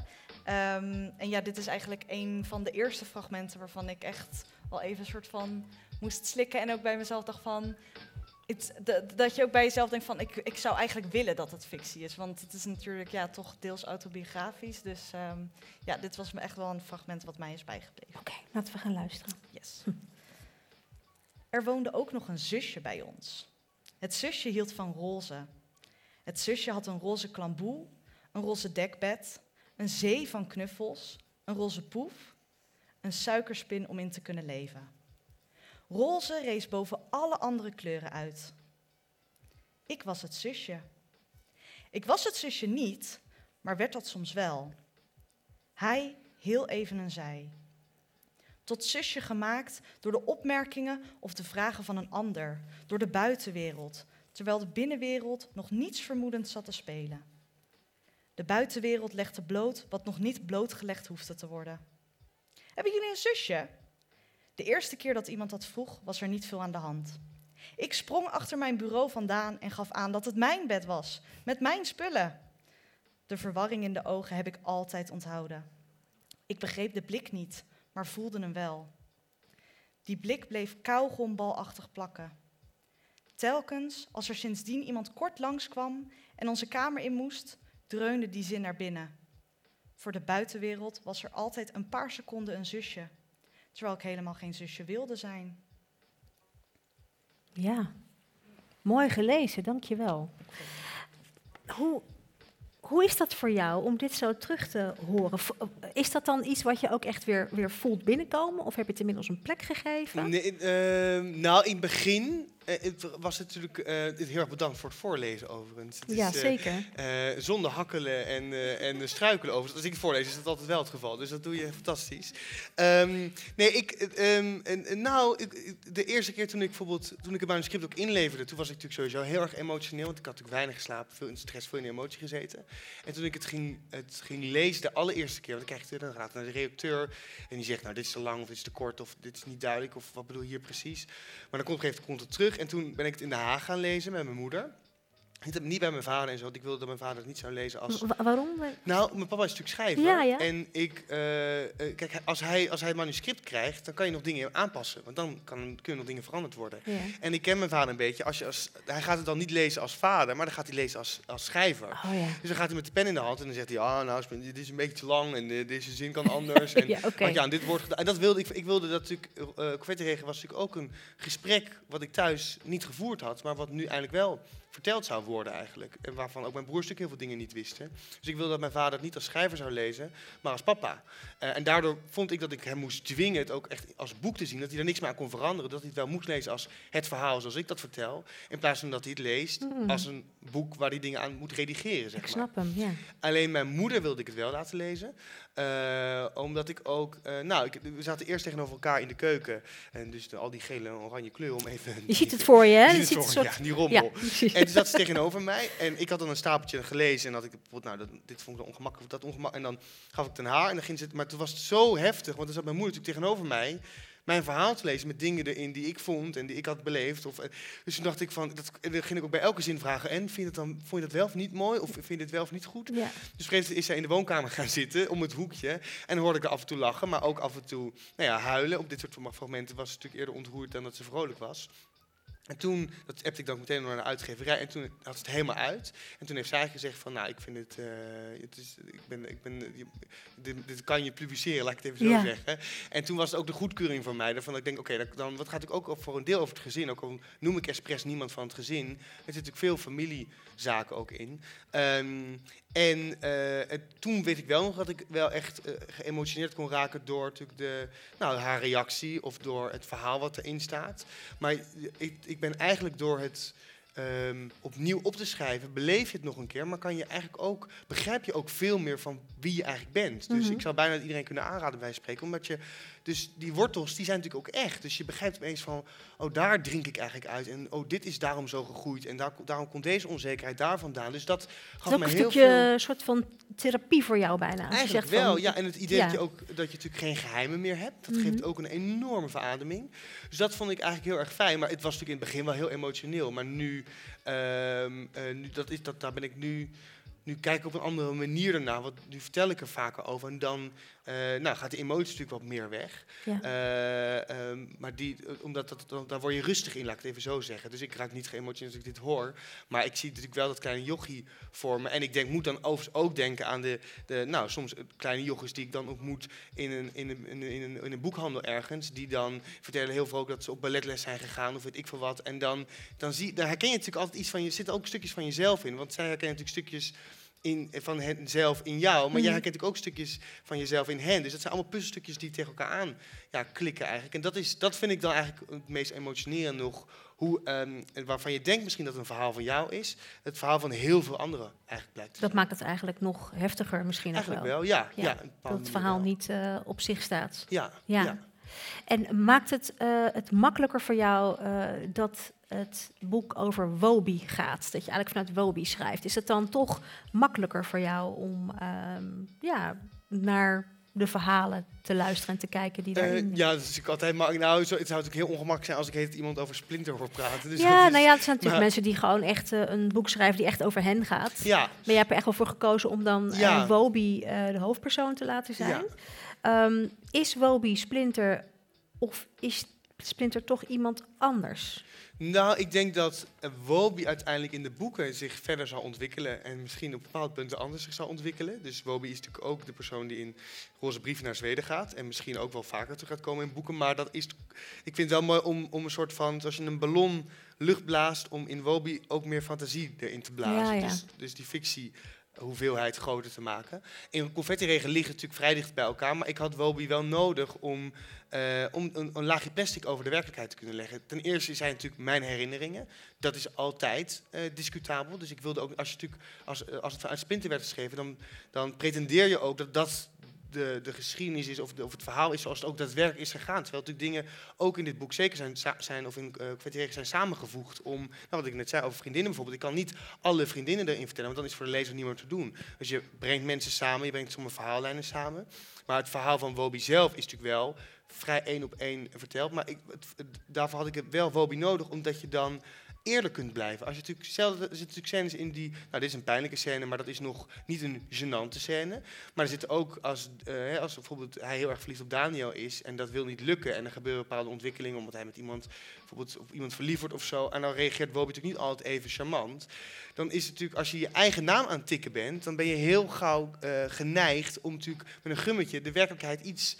En ja, dit is eigenlijk een van de eerste fragmenten waarvan ik echt al even een soort van moest slikken en ook bij mezelf dacht van... Dat je ook bij jezelf denkt van, ik zou eigenlijk willen dat het fictie is. Want het is natuurlijk ja, toch deels autobiografisch. Dus ja, dit was me echt wel een fragment wat mij is bijgebleven. Oké, laten we gaan luisteren. Yes. Er woonde ook nog een zusje bij ons. Het zusje hield van roze. Het zusje had een roze klamboe, een roze dekbed, een zee van knuffels, een roze poef, een suikerspin om in te kunnen leven. Roze rees boven alle andere kleuren uit. Ik was het zusje. Ik was het zusje niet, maar werd dat soms wel. Hij heel even een zij. Tot zusje gemaakt door de opmerkingen of de vragen van een ander, door de buitenwereld, terwijl de binnenwereld nog niets vermoedends zat te spelen. De buitenwereld legde bloot wat nog niet blootgelegd hoefde te worden. Hebben jullie een zusje? De eerste keer dat iemand dat vroeg, was er niet veel aan de hand. Ik sprong achter mijn bureau vandaan en gaf aan dat het mijn bed was, met mijn spullen. De verwarring in de ogen heb ik altijd onthouden. Ik begreep de blik niet, maar voelde hem wel. Die blik bleef kauwgombalachtig plakken. Telkens, als er sindsdien iemand kort langskwam en onze kamer in moest, dreunde die zin naar binnen. Voor de buitenwereld was er altijd een paar seconden een zusje. Terwijl ik helemaal geen zusje wilde zijn. Ja, mooi gelezen, dankjewel. Hoe is dat voor jou om dit zo terug te horen? Is dat dan iets wat je ook echt weer voelt binnenkomen? Of heb je het inmiddels een plek gegeven? Nee, in het begin was het natuurlijk... heel erg bedankt voor het voorlezen overigens. Het ja, is, zeker. Zonder hakkelen en struikelen overigens. Als ik het voorlees is dat altijd wel het geval. Dus dat doe je fantastisch. De eerste keer toen ik het manuscript ook inleverde... toen was ik natuurlijk sowieso heel erg emotioneel. Want ik had natuurlijk weinig geslapen, veel in stress, veel in emotie gezeten. En toen ik het ging lezen de allereerste keer... want dan krijg je dan gaat naar de redacteur en die zegt... nou, dit is te lang of dit is te kort of dit is niet duidelijk... of wat bedoel je hier precies? Maar dan komt het terug... En toen ben ik het in Den Haag gaan lezen met mijn moeder. Niet bij mijn vader en zo, want ik wilde dat mijn vader het niet zou lezen als... Waarom? Nou, mijn papa is natuurlijk schrijver. Ja, ja. En kijk, als hij het manuscript krijgt, dan kan je nog dingen aanpassen. Want dan kunnen nog dingen veranderd worden. Ja. En ik ken mijn vader een beetje. Hij gaat het dan niet lezen als vader, maar dan gaat hij lezen als schrijver. Oh, ja. Dus dan gaat hij met de pen in de hand en dan zegt hij... dit is een beetje te lang en deze zin kan anders. En, ja, okay. Want ja, dit wordt gedaan. En dat wilde ik. Ik wilde dat natuurlijk... Confettiregen was natuurlijk ook een gesprek wat ik thuis niet gevoerd had, maar wat nu eigenlijk wel... verteld zou worden eigenlijk. En waarvan ook mijn broers natuurlijk heel veel dingen niet wisten. Dus ik wilde dat mijn vader het niet als schrijver zou lezen, maar als papa. En daardoor vond ik dat ik hem moest dwingen het ook echt als boek te zien. Dat hij er niks meer aan kon veranderen. Dat hij het wel moest lezen als het verhaal zoals ik dat vertel. In plaats van dat hij het leest als een boek waar hij dingen aan moet redigeren. Zeg maar. Ik snap hem, ja. Alleen mijn moeder wilde ik het wel laten lezen. Omdat ik ook... we zaten eerst tegenover elkaar in de keuken. En dus al die gele en oranje kleur om even... Je ziet het voor je, hè? Je ziet het soort... Ja, die rommel. Ja. En toen zat ze tegenover mij. En ik had dan een stapeltje gelezen. En had ik bijvoorbeeld, dit vond ik dan ongemakkelijk. En dan gaf ik het aan haar. En dan ging ze... Maar toen was het zo heftig. Want dan zat mijn moeder natuurlijk tegenover mij... mijn verhaal te lezen met dingen erin die ik vond en die ik had beleefd. Dus toen dacht ik van, dan ging ik ook bij elke zin vragen. En vond je dat wel of niet mooi? Of vind je dit wel of niet goed? Ja. Dus vreemd is zij in de woonkamer gaan zitten, om het hoekje. En dan hoorde ik er af en toe lachen, maar ook af en toe huilen. Op dit soort fragmenten was ze natuurlijk eerder ontroerd dan dat ze vrolijk was. En toen, dat appte ik dan meteen naar de uitgeverij, en toen had het helemaal uit. En toen heeft zij gezegd van, ik vind het... dit kan je publiceren, laat ik het even zo zeggen. En toen was het ook de goedkeuring van mij. Daarvan dat ik denk, dan wat gaat ik ook voor een deel over het gezin. Ook al noem ik expres niemand van het gezin. Er zit natuurlijk veel familiezaken ook in. Toen weet ik wel nog dat ik wel echt geëmotioneerd kon raken door natuurlijk haar reactie of door het verhaal wat erin staat. Maar ik ben eigenlijk door het opnieuw op te schrijven, beleef je het nog een keer, maar begrijp je ook veel meer van wie je eigenlijk bent. Dus ik zou bijna iedereen kunnen aanraden bij spreken, omdat je Dus die wortels die zijn natuurlijk ook echt. Dus je begrijpt opeens van, oh, daar drink ik eigenlijk uit. En oh, dit is daarom zo gegroeid. En daarom komt deze onzekerheid daar vandaan. Dus dat gaf mij heel veel... Het is ook een stukje soort van therapie voor jou bijna. Eigenlijk zegt wel, van, ja. En het idee ja. dat je natuurlijk geen geheimen meer hebt. Dat geeft ook een enorme verademing. Dus dat vond ik eigenlijk heel erg fijn. Maar het was natuurlijk in het begin wel heel emotioneel. Maar nu, daar ben ik nu... Nu kijk ik op een andere manier ernaar, want nu vertel ik er vaker over. En dan gaat de emotie natuurlijk wat meer weg. Ja. Daar word je rustig in, laat ik het even zo zeggen. Dus ik raak niet geëmotioneerd als ik dit hoor. Maar ik zie natuurlijk wel dat kleine jochie voor me. En ik moet dan ook denken aan de soms kleine jochies die ik dan ontmoet in een boekhandel ergens. Die dan vertellen heel veel ook dat ze op balletles zijn gegaan of weet ik veel wat. En dan herken je natuurlijk altijd iets van, er zitten ook stukjes van jezelf in. Want zij herkennen natuurlijk stukjes... van henzelf in jou, maar jij herkent ook stukjes van jezelf in hen. Dus dat zijn allemaal puzzelstukjes die tegen elkaar aan klikken eigenlijk. En dat vind ik dan eigenlijk het meest emotionerende nog. Waarvan je denkt misschien dat het een verhaal van jou is, het verhaal van heel veel anderen eigenlijk blijkt. Dat maakt het eigenlijk nog heftiger misschien eigenlijk wel. Ja, dat het verhaal niet op zich staat. Ja. En maakt het makkelijker voor jou dat het boek over Wobi gaat? Dat je eigenlijk vanuit Wobi schrijft. Is het dan toch makkelijker voor jou om naar de verhalen te luisteren en te kijken die daarin... Ja, dat is natuurlijk altijd... het zou natuurlijk heel ongemakkelijk zijn als ik iemand over Splinter hoor praten. Dus het zijn natuurlijk mensen die gewoon echt een boek schrijven die echt over hen gaat. Ja. Maar jij hebt er echt wel voor gekozen om dan Wobi de hoofdpersoon te laten zijn. Ja. Is Wobi Splinter of is Splinter toch iemand anders? Ik denk dat Wobi uiteindelijk in de boeken zich verder zal ontwikkelen en misschien op bepaalde punten anders zich zal ontwikkelen. Dus Wobi is natuurlijk ook de persoon die in Roze Brieven naar Zweden gaat en misschien ook wel vaker terug gaat komen in boeken. Maar ik vind het wel mooi om een soort van, als je een ballon lucht blaast, om in Wobi ook meer fantasie erin te blazen. Ja. Dus die fictie... hoeveelheid groter te maken. In Confettiregen liggen natuurlijk vrij dicht bij elkaar, maar ik had Wobi wel nodig om een laagje plastic over de werkelijkheid te kunnen leggen. Ten eerste zijn natuurlijk mijn herinneringen. Dat is altijd discutabel. Dus ik wilde ook, als het vanuit Splinter werd geschreven, dan pretendeer je ook dat dat de geschiedenis is of het verhaal is zoals het ook daadwerkelijk is gegaan. Terwijl natuurlijk dingen ook in dit boek zeker zijn of in Confettiregen zijn samengevoegd om, wat ik net zei over vriendinnen bijvoorbeeld, ik kan niet alle vriendinnen erin vertellen, want dan is voor de lezer niemand te doen. Dus je brengt mensen samen, je brengt sommige verhaallijnen samen. Maar het verhaal van Wobi zelf is natuurlijk wel vrij één op één verteld. Maar daarvoor had ik wel Wobi nodig, omdat je dan eerlijk kunt blijven. Als je natuurlijk er zitten natuurlijk scènes in die... dit is een pijnlijke scène, maar dat is nog niet een gênante scène. Maar er zitten ook, als bijvoorbeeld hij heel erg verliefd op Daniel is en dat wil niet lukken en er gebeuren bepaalde ontwikkelingen omdat hij met iemand bijvoorbeeld op iemand verliefd wordt of zo, en dan reageert Wobi natuurlijk niet altijd even charmant. Dan is het natuurlijk, als je je eigen naam aan het tikken bent, dan ben je heel gauw geneigd om natuurlijk met een gummetje de werkelijkheid iets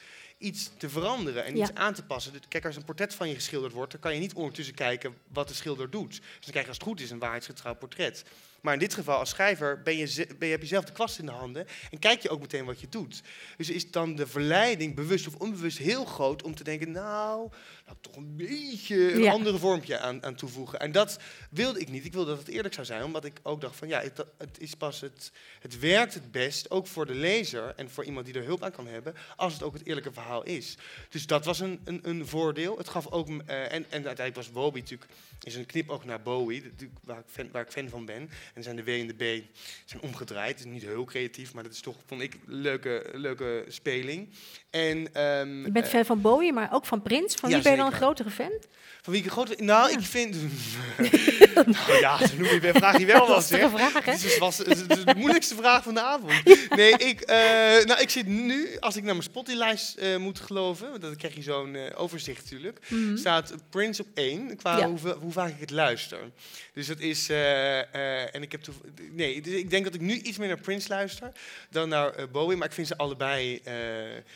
te veranderen en iets aan te passen. Dus kijk, als een portret van je geschilderd wordt, dan kan je niet ondertussen kijken wat de schilder doet. Dus dan krijg je als het goed is een waarheidsgetrouw portret. Maar in dit geval, als schrijver, heb je zelf de kwast in de handen en kijk je ook meteen wat je doet. Dus is dan de verleiding, bewust of onbewust, heel groot om te denken, toch een beetje een andere vormpje aan toevoegen. En dat wilde ik niet. Ik wilde dat het eerlijk zou zijn, omdat ik ook dacht van, het werkt het best, ook voor de lezer en voor iemand die er hulp aan kan hebben, als het ook het eerlijke verhaal is. Dus dat was een voordeel. Het gaf ook, en uiteindelijk was Wobi natuurlijk, is een knipoog naar Bowie, waar ik fan van ben. En zijn de W en de B zijn omgedraaid. Het is niet heel creatief, maar dat is toch, vond ik, leuke speling. En, je bent fan van Bowie, maar ook van Prince. Van wie ben je dan een grotere fan? Van wie ik een grotere fan? Ik vind... Ik vraag je wel wat, zeg. Het was de moeilijkste vraag van de avond. Ja. Nee, ik zit nu, als ik naar mijn Spotify-lijst moet geloven, dan krijg je zo'n overzicht natuurlijk, staat Prince op 1 qua hoe vaak ik het luister. Dus dat is... ik denk dat ik nu iets meer naar Prince luister dan naar Bowie, maar ik vind ze allebei...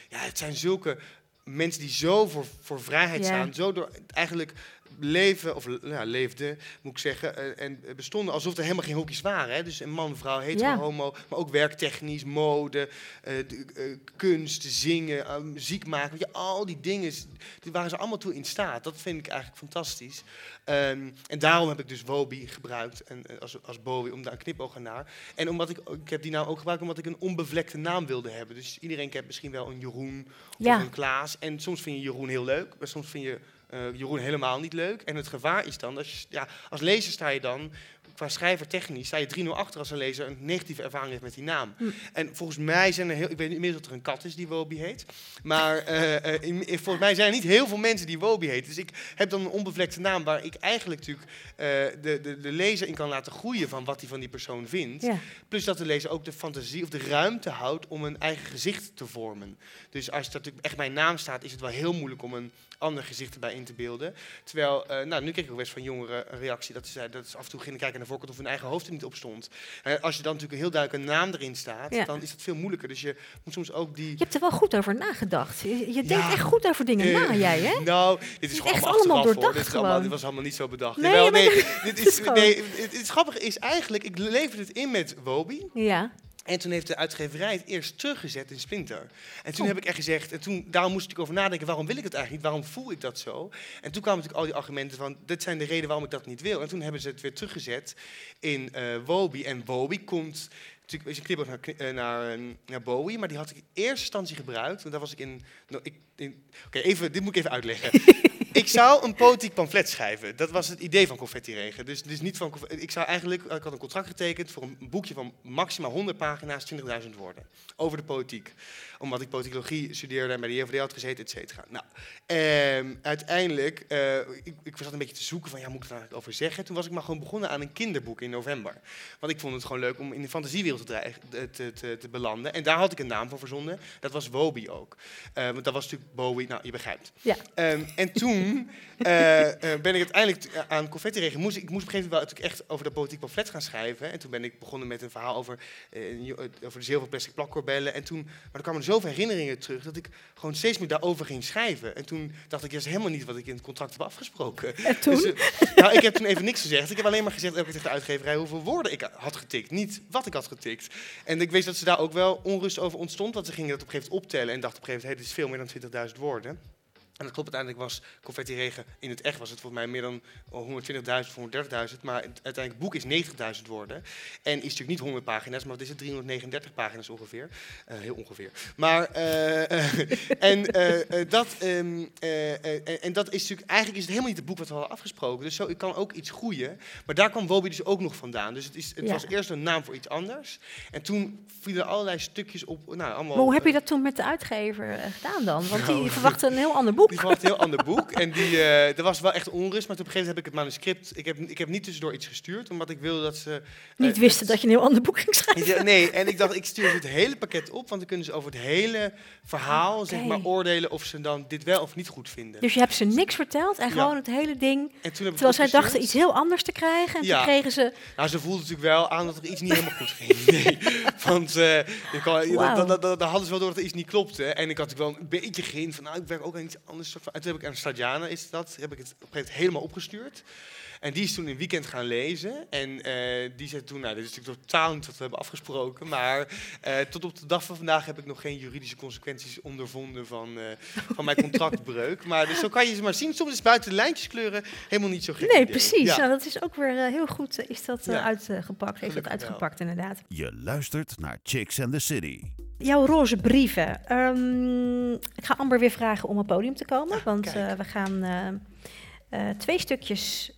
het zijn zulke mensen die zo voor vrijheid staan, zo door eigenlijk leefde, moet ik zeggen, en bestonden alsof er helemaal geen hokjes waren. Hè? Dus een man, vrouw, hetero, homo, maar ook werktechnisch, mode, kunst, zingen, muziek maken. Weet je, al die dingen, daar waren ze allemaal toe in staat. Dat vind ik eigenlijk fantastisch. En daarom heb ik dus Wobi gebruikt en, als Bowie, om daar een knipoog naar. En omdat ik heb die naam ook gebruikt omdat ik een onbevlekte naam wilde hebben. Dus iedereen kent misschien wel een Jeroen of een Klaas. En soms vind je Jeroen heel leuk, maar soms vind je Jeroen helemaal niet leuk. En het gevaar is dan, als lezer sta je dan, qua schrijver technisch, sta je 3-0 achter als een lezer een negatieve ervaring heeft met die naam. En volgens mij zijn er ik weet inmiddels dat er een kat is die Wobi heet, maar volgens mij zijn er niet heel veel mensen die Wobi heet. Dus ik heb dan een onbevlekte naam waar ik eigenlijk natuurlijk de lezer in kan laten groeien van wat hij van die persoon vindt. Ja. Plus dat de lezer ook de fantasie of de ruimte houdt om een eigen gezicht te vormen. Dus als dat natuurlijk echt mijn naam staat, is het wel heel moeilijk om een ander gezicht erbij in te beelden. Terwijl, nu kreeg ik ook best van jongeren een reactie dat ze zeiden dat ze af en toe gingen kijken naar de voorkant of hun eigen hoofd er niet op stond. Als je dan natuurlijk heel duidelijk een naam erin staat, dan is dat veel moeilijker. Dus je moet soms ook die... Je hebt er wel goed over nagedacht. Je denkt echt goed over dingen na, jij, hè? Nou, dit is gewoon echt allemaal doordacht. Dit was allemaal niet zo bedacht. Het grappige is eigenlijk, ik leverde het in met Wobi. Ja. En toen heeft de uitgeverij het eerst teruggezet in Splinter. En toen heb ik echt gezegd... Daarom moest ik over nadenken, waarom wil ik het eigenlijk niet? Waarom voel ik dat zo? En toen kwamen natuurlijk al die argumenten van... Dit zijn de redenen waarom ik dat niet wil. En toen hebben ze het weer teruggezet in Wobi. En Wobi komt... Natuurlijk is een clip ook naar Bowie, maar die had ik in eerste instantie gebruikt. Want daar was ik in... dit moet ik even uitleggen. Ik zou een politiek pamflet schrijven. Dat was het idee van Confettiregen. Dus niet van... Ik had een contract getekend voor een boekje van maximaal 100 pagina's, 20.000 woorden. Over de politiek. Omdat ik politicologie studeerde en bij de JVD had gezeten, et cetera. Nou, uiteindelijk... Ik zat een beetje te zoeken van, moet ik er eigenlijk over zeggen? Toen was ik maar gewoon begonnen aan een kinderboek in november. Want ik vond het gewoon leuk om in de fantasiewereld te belanden. En daar had ik een naam voor verzonnen. Dat was Wobi ook. Want dat was natuurlijk Bowie. Nou, je begrijpt. Ja. En toen... ben ik uiteindelijk aan Confettiregen. Ik moest op een gegeven moment wel echt over dat politiek pamflet gaan schrijven. En toen ben ik begonnen met een verhaal over de zilverplastic plakkorbellen. Maar er kwamen zoveel herinneringen terug dat ik gewoon steeds meer daarover ging schrijven. En toen dacht ik, dat is helemaal niet wat ik in het contract heb afgesproken. En toen? Dus, ik heb toen even niks gezegd. Ik heb alleen maar gezegd tegen de uitgeverij hoeveel woorden ik had getikt. Niet wat ik had getikt. En ik wist dat ze daar ook wel onrust over ontstond. Want ze gingen dat op een gegeven moment optellen. En dachten op een gegeven moment, dit is veel meer dan 20.000 woorden. En dat klopt, uiteindelijk was Confettiregen, in het echt was het volgens mij meer dan 120.000 of 130.000. Maar uiteindelijk het boek is 90.000 woorden. En is natuurlijk niet 100 pagina's, maar wat is het, 339 pagina's ongeveer. Heel ongeveer. Maar, en dat is natuurlijk, eigenlijk is het helemaal niet het boek wat we hadden afgesproken. Dus zo kan ook iets groeien. Maar daar kwam Wobi dus ook nog vandaan. Dus het was eerst een naam voor iets anders. En toen vielen er allerlei stukjes op. Maar hoe heb je dat toen met de uitgever gedaan dan? Want die verwachtte een heel ander boek. Die verwacht een heel ander boek. En er was wel echt onrust. Maar op een gegeven moment heb ik het manuscript... Ik heb niet tussendoor iets gestuurd, omdat ik wilde dat ze... niet wisten dat je een heel ander boek ging schrijven. Nee, en ik dacht, ik stuur het hele pakket op. Want dan kunnen ze over het hele verhaal oordelen of ze dan dit wel of niet goed vinden. Dus je hebt ze niks verteld en gewoon het hele ding... Terwijl zij dachten iets heel anders te krijgen. En toen kregen ze... ze voelden natuurlijk wel aan dat er iets niet helemaal goed ging. Nee. Want dan hadden ze wel door dat er iets niet klopte. En ik had wel een beetje geïnd van, ik werk ook aan iets anders soort van. En toen heb ik aan Stadiana heb ik het op een gegeven moment helemaal opgestuurd. En die is toen in het weekend gaan lezen. En die zei toen, dit is natuurlijk totaal niet wat we hebben afgesproken. Maar tot op de dag van vandaag heb ik nog geen juridische consequenties ondervonden van mijn contractbreuk. Maar dus zo kan je ze maar zien. Soms is buiten de lijntjeskleuren helemaal niet zo gek. Nee, precies. Ja. Nou, dat is ook weer heel goed. Is dat uitgepakt? Heeft dat uitgepakt, inderdaad. Je luistert naar Chicks and the City. Jouw roze brieven. Ik ga Amber weer vragen om op het podium te komen. Want we gaan... twee stukjes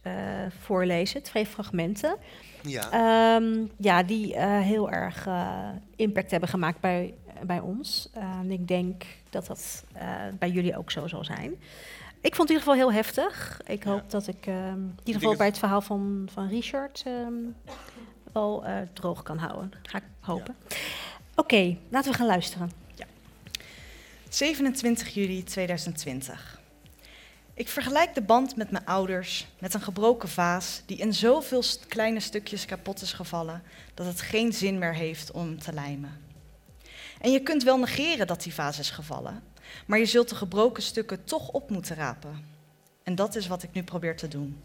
voorlezen, twee fragmenten. Ja. Die heel erg impact hebben gemaakt bij ons. En ik denk dat dat bij jullie ook zo zal zijn. Ik vond het in ieder geval heel heftig. Ik hoop dat ik in ieder geval bij het verhaal van Richard wel droog kan houden. Dat ga ik hopen. Ja. Oké, laten we gaan luisteren. Ja. 27 juli 2020. Ik vergelijk de band met mijn ouders met een gebroken vaas die in zoveel kleine stukjes kapot is gevallen dat het geen zin meer heeft om te lijmen. En je kunt wel negeren dat die vaas is gevallen, maar je zult de gebroken stukken toch op moeten rapen. En dat is wat ik nu probeer te doen.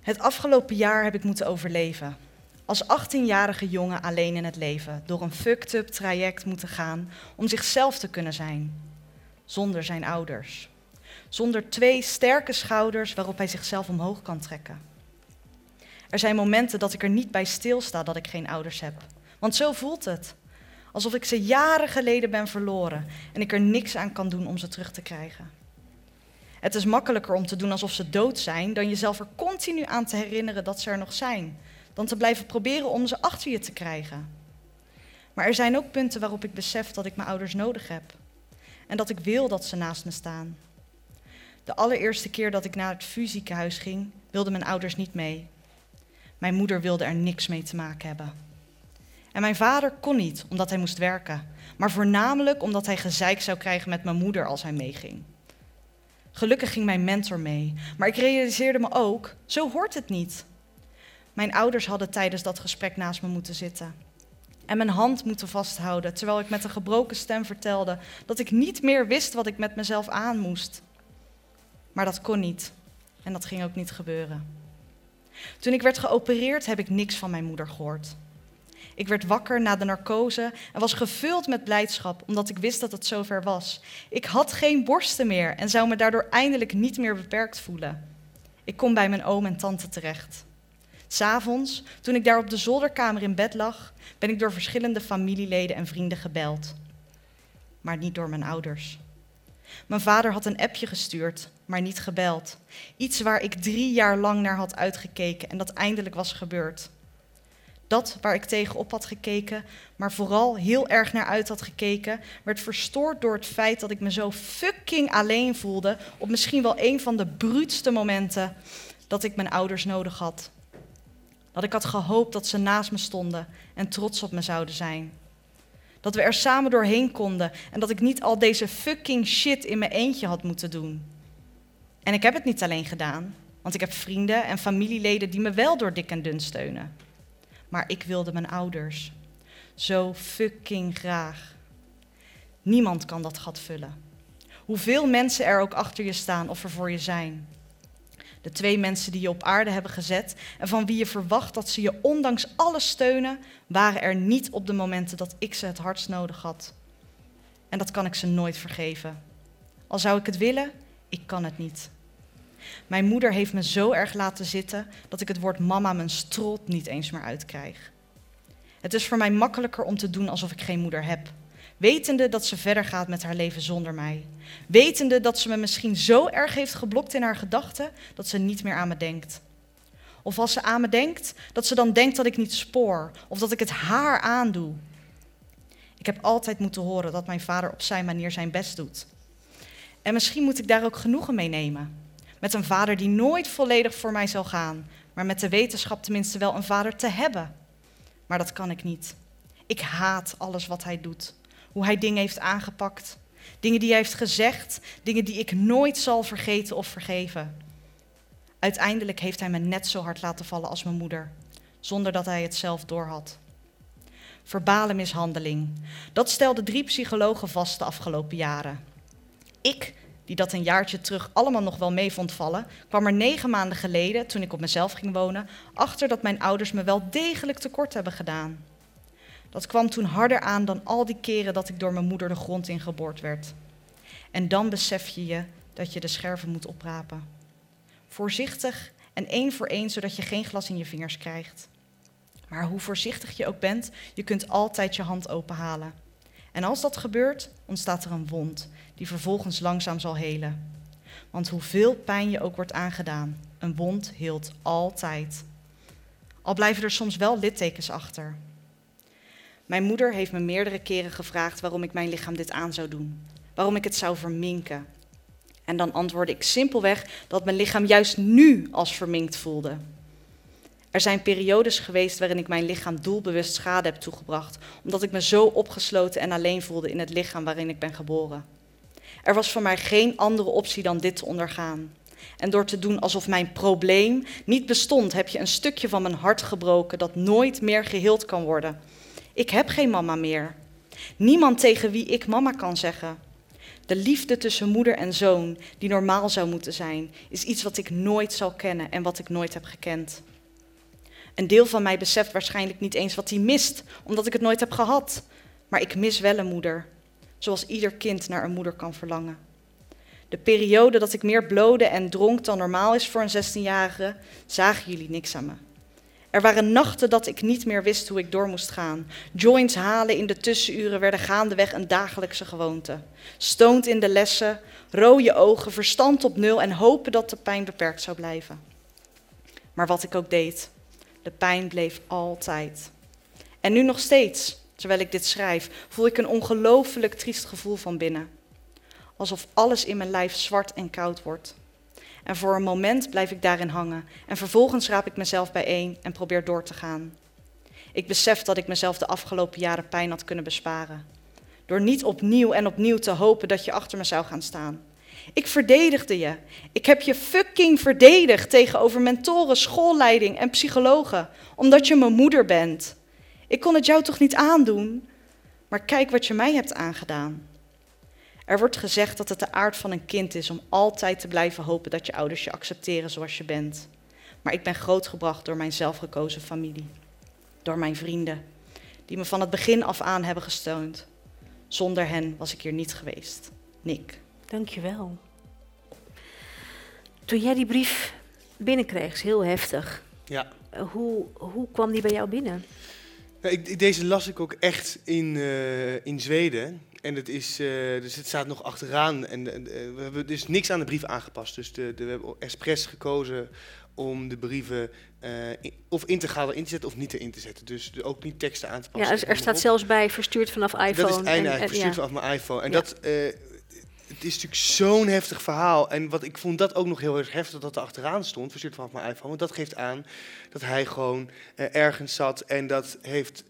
Het afgelopen jaar heb ik moeten overleven. Als 18-jarige jongen alleen in het leven. Door een fucked-up traject moeten gaan om zichzelf te kunnen zijn. Zonder zijn ouders. Zonder twee sterke schouders waarop hij zichzelf omhoog kan trekken. Er zijn momenten dat ik er niet bij stilsta dat ik geen ouders heb. Want zo voelt het. Alsof ik ze jaren geleden ben verloren en ik er niks aan kan doen om ze terug te krijgen. Het is makkelijker om te doen alsof ze dood zijn dan jezelf er continu aan te herinneren dat ze er nog zijn. Dan te blijven proberen om ze achter je te krijgen. Maar er zijn ook punten waarop ik besef dat ik mijn ouders nodig heb. En dat ik wil dat ze naast me staan. De allereerste keer dat ik naar het VU-ziekenhuis ging, wilden mijn ouders niet mee. Mijn moeder wilde er niks mee te maken hebben. En mijn vader kon niet, omdat hij moest werken. Maar voornamelijk omdat hij gezeik zou krijgen met mijn moeder als hij meeging. Gelukkig ging mijn mentor mee. Maar ik realiseerde me ook, zo hoort het niet. Mijn ouders hadden tijdens dat gesprek naast me moeten zitten. En mijn hand moeten vasthouden, terwijl ik met een gebroken stem vertelde dat ik niet meer wist wat ik met mezelf aan moest. Maar dat kon niet. En dat ging ook niet gebeuren. Toen ik werd geopereerd, heb ik niks van mijn moeder gehoord. Ik werd wakker na de narcose en was gevuld met blijdschap, omdat ik wist dat het zover was. Ik had geen borsten meer en zou me daardoor eindelijk niet meer beperkt voelen. Ik kon bij mijn oom en tante terecht. 'S'avonds, toen ik daar op de zolderkamer in bed lag, ben ik door verschillende familieleden en vrienden gebeld. Maar niet door mijn ouders. Mijn vader had een appje gestuurd, maar niet gebeld. Iets waar ik 3 jaar lang naar had uitgekeken en dat eindelijk was gebeurd. Dat waar ik tegenop had gekeken, maar vooral heel erg naar uit had gekeken, werd verstoord door het feit dat ik me zo fucking alleen voelde op misschien wel een van de bruutste momenten dat ik mijn ouders nodig had. Dat ik had gehoopt dat ze naast me stonden en trots op me zouden zijn. Dat we er samen doorheen konden en dat ik niet al deze fucking shit in mijn eentje had moeten doen. En ik heb het niet alleen gedaan, want ik heb vrienden en familieleden die me wel door dik en dun steunen. Maar ik wilde mijn ouders. Zo fucking graag. Niemand kan dat gat vullen. Hoeveel mensen er ook achter je staan of er voor je zijn. De 2 mensen die je op aarde hebben gezet en van wie je verwacht dat ze je ondanks alles steunen, waren er niet op de momenten dat ik ze het hardst nodig had. En dat kan ik ze nooit vergeven. Al zou ik het willen, ik kan het niet. Mijn moeder heeft me zo erg laten zitten dat ik het woord mama mijn strot niet eens meer uitkrijg. Het is voor mij makkelijker om te doen alsof ik geen moeder heb. Wetende dat ze verder gaat met haar leven zonder mij. Wetende dat ze me misschien zo erg heeft geblokt in haar gedachten dat ze niet meer aan me denkt. Of als ze aan me denkt, dat ze dan denkt dat ik niet spoor of dat ik het haar aandoe. Ik heb altijd moeten horen dat mijn vader op zijn manier zijn best doet. En misschien moet ik daar ook genoegen mee nemen. Met een vader die nooit volledig voor mij zal gaan, maar met de wetenschap tenminste wel een vader te hebben. Maar dat kan ik niet. Ik haat alles wat hij doet. Hoe hij dingen heeft aangepakt. Dingen die hij heeft gezegd. Dingen die ik nooit zal vergeten of vergeven. Uiteindelijk heeft hij me net zo hard laten vallen als mijn moeder. Zonder dat hij het zelf doorhad. Verbale mishandeling. Dat stelden 3 psychologen vast de afgelopen jaren. Ik, die dat een jaartje terug allemaal nog wel mee vond vallen, kwam er 9 maanden geleden, toen ik op mezelf ging wonen, achter dat mijn ouders me wel degelijk tekort hebben gedaan. Dat kwam toen harder aan dan al die keren dat ik door mijn moeder de grond ingeboord werd. En dan besef je dat je de scherven moet oprapen. Voorzichtig en 1 voor 1, zodat je geen glas in je vingers krijgt. Maar hoe voorzichtig je ook bent, je kunt altijd je hand openhalen. En als dat gebeurt, ontstaat er een wond die vervolgens langzaam zal helen. Want hoeveel pijn je ook wordt aangedaan, een wond heelt altijd. Al blijven er soms wel littekens achter. Mijn moeder heeft me meerdere keren gevraagd waarom ik mijn lichaam dit aan zou doen. Waarom ik het zou verminken. En dan antwoordde ik simpelweg dat mijn lichaam juist nu als verminkt voelde. Er zijn periodes geweest waarin ik mijn lichaam doelbewust schade heb toegebracht, omdat ik me zo opgesloten en alleen voelde in het lichaam waarin ik ben geboren. Er was voor mij geen andere optie dan dit te ondergaan. En door te doen alsof mijn probleem niet bestond, heb je een stukje van mijn hart gebroken dat nooit meer geheeld kan worden. Ik heb geen mama meer. Niemand tegen wie ik mama kan zeggen. De liefde tussen moeder en zoon, die normaal zou moeten zijn, is iets wat ik nooit zal kennen en wat ik nooit heb gekend. Een deel van mij beseft waarschijnlijk niet eens wat hij mist, omdat ik het nooit heb gehad. Maar ik mis wel een moeder, zoals ieder kind naar een moeder kan verlangen. De periode dat ik meer blode en dronk dan normaal is voor een 16-jarige, zagen jullie niks aan me. Er waren nachten dat ik niet meer wist hoe ik door moest gaan. Joints halen in de tussenuren werden gaandeweg een dagelijkse gewoonte. Stoned in de lessen, rode ogen, verstand op nul en hopen dat de pijn beperkt zou blijven. Maar wat ik ook deed, de pijn bleef altijd. En nu nog steeds, terwijl ik dit schrijf, voel ik een ongelooflijk triest gevoel van binnen. Alsof alles in mijn lijf zwart en koud wordt. En voor een moment blijf ik daarin hangen en vervolgens raap ik mezelf bijeen en probeer door te gaan. Ik besef dat ik mezelf de afgelopen jaren pijn had kunnen besparen. Door niet opnieuw en opnieuw te hopen dat je achter me zou gaan staan. Ik verdedigde je. Ik heb je fucking verdedigd tegenover mentoren, schoolleiding en psychologen. Omdat je mijn moeder bent. Ik kon het jou toch niet aandoen? Maar kijk wat je mij hebt aangedaan. Er wordt gezegd dat het de aard van een kind is om altijd te blijven hopen dat je ouders je accepteren zoals je bent. Maar ik ben grootgebracht door mijn zelfgekozen familie. Door mijn vrienden, die me van het begin af aan hebben gesteund. Zonder hen was ik hier niet geweest. Nick. Dankjewel. Toen jij die brief binnenkreeg, is heel heftig. Ja. Hoe kwam die bij jou binnen? Nou, deze las ik ook echt in Zweden. En het is, dus het staat nog achteraan. En we hebben dus niks aan de brief aangepast. Dus we hebben expres gekozen om de brieven of integraal in te zetten of niet erin te zetten. Dus ook niet teksten aan te passen. Ja, er staat zelfs bij verstuurd vanaf iPhone. Dat is het einde eigenlijk, verstuurd vanaf mijn iPhone. En dat... Het is natuurlijk zo'n heftig verhaal. En wat ik vond dat ook nog heel erg heftig dat er achteraan stond. Verstuurd vanaf mijn iPhone. Want dat geeft aan dat hij gewoon ergens zat. En dat heeft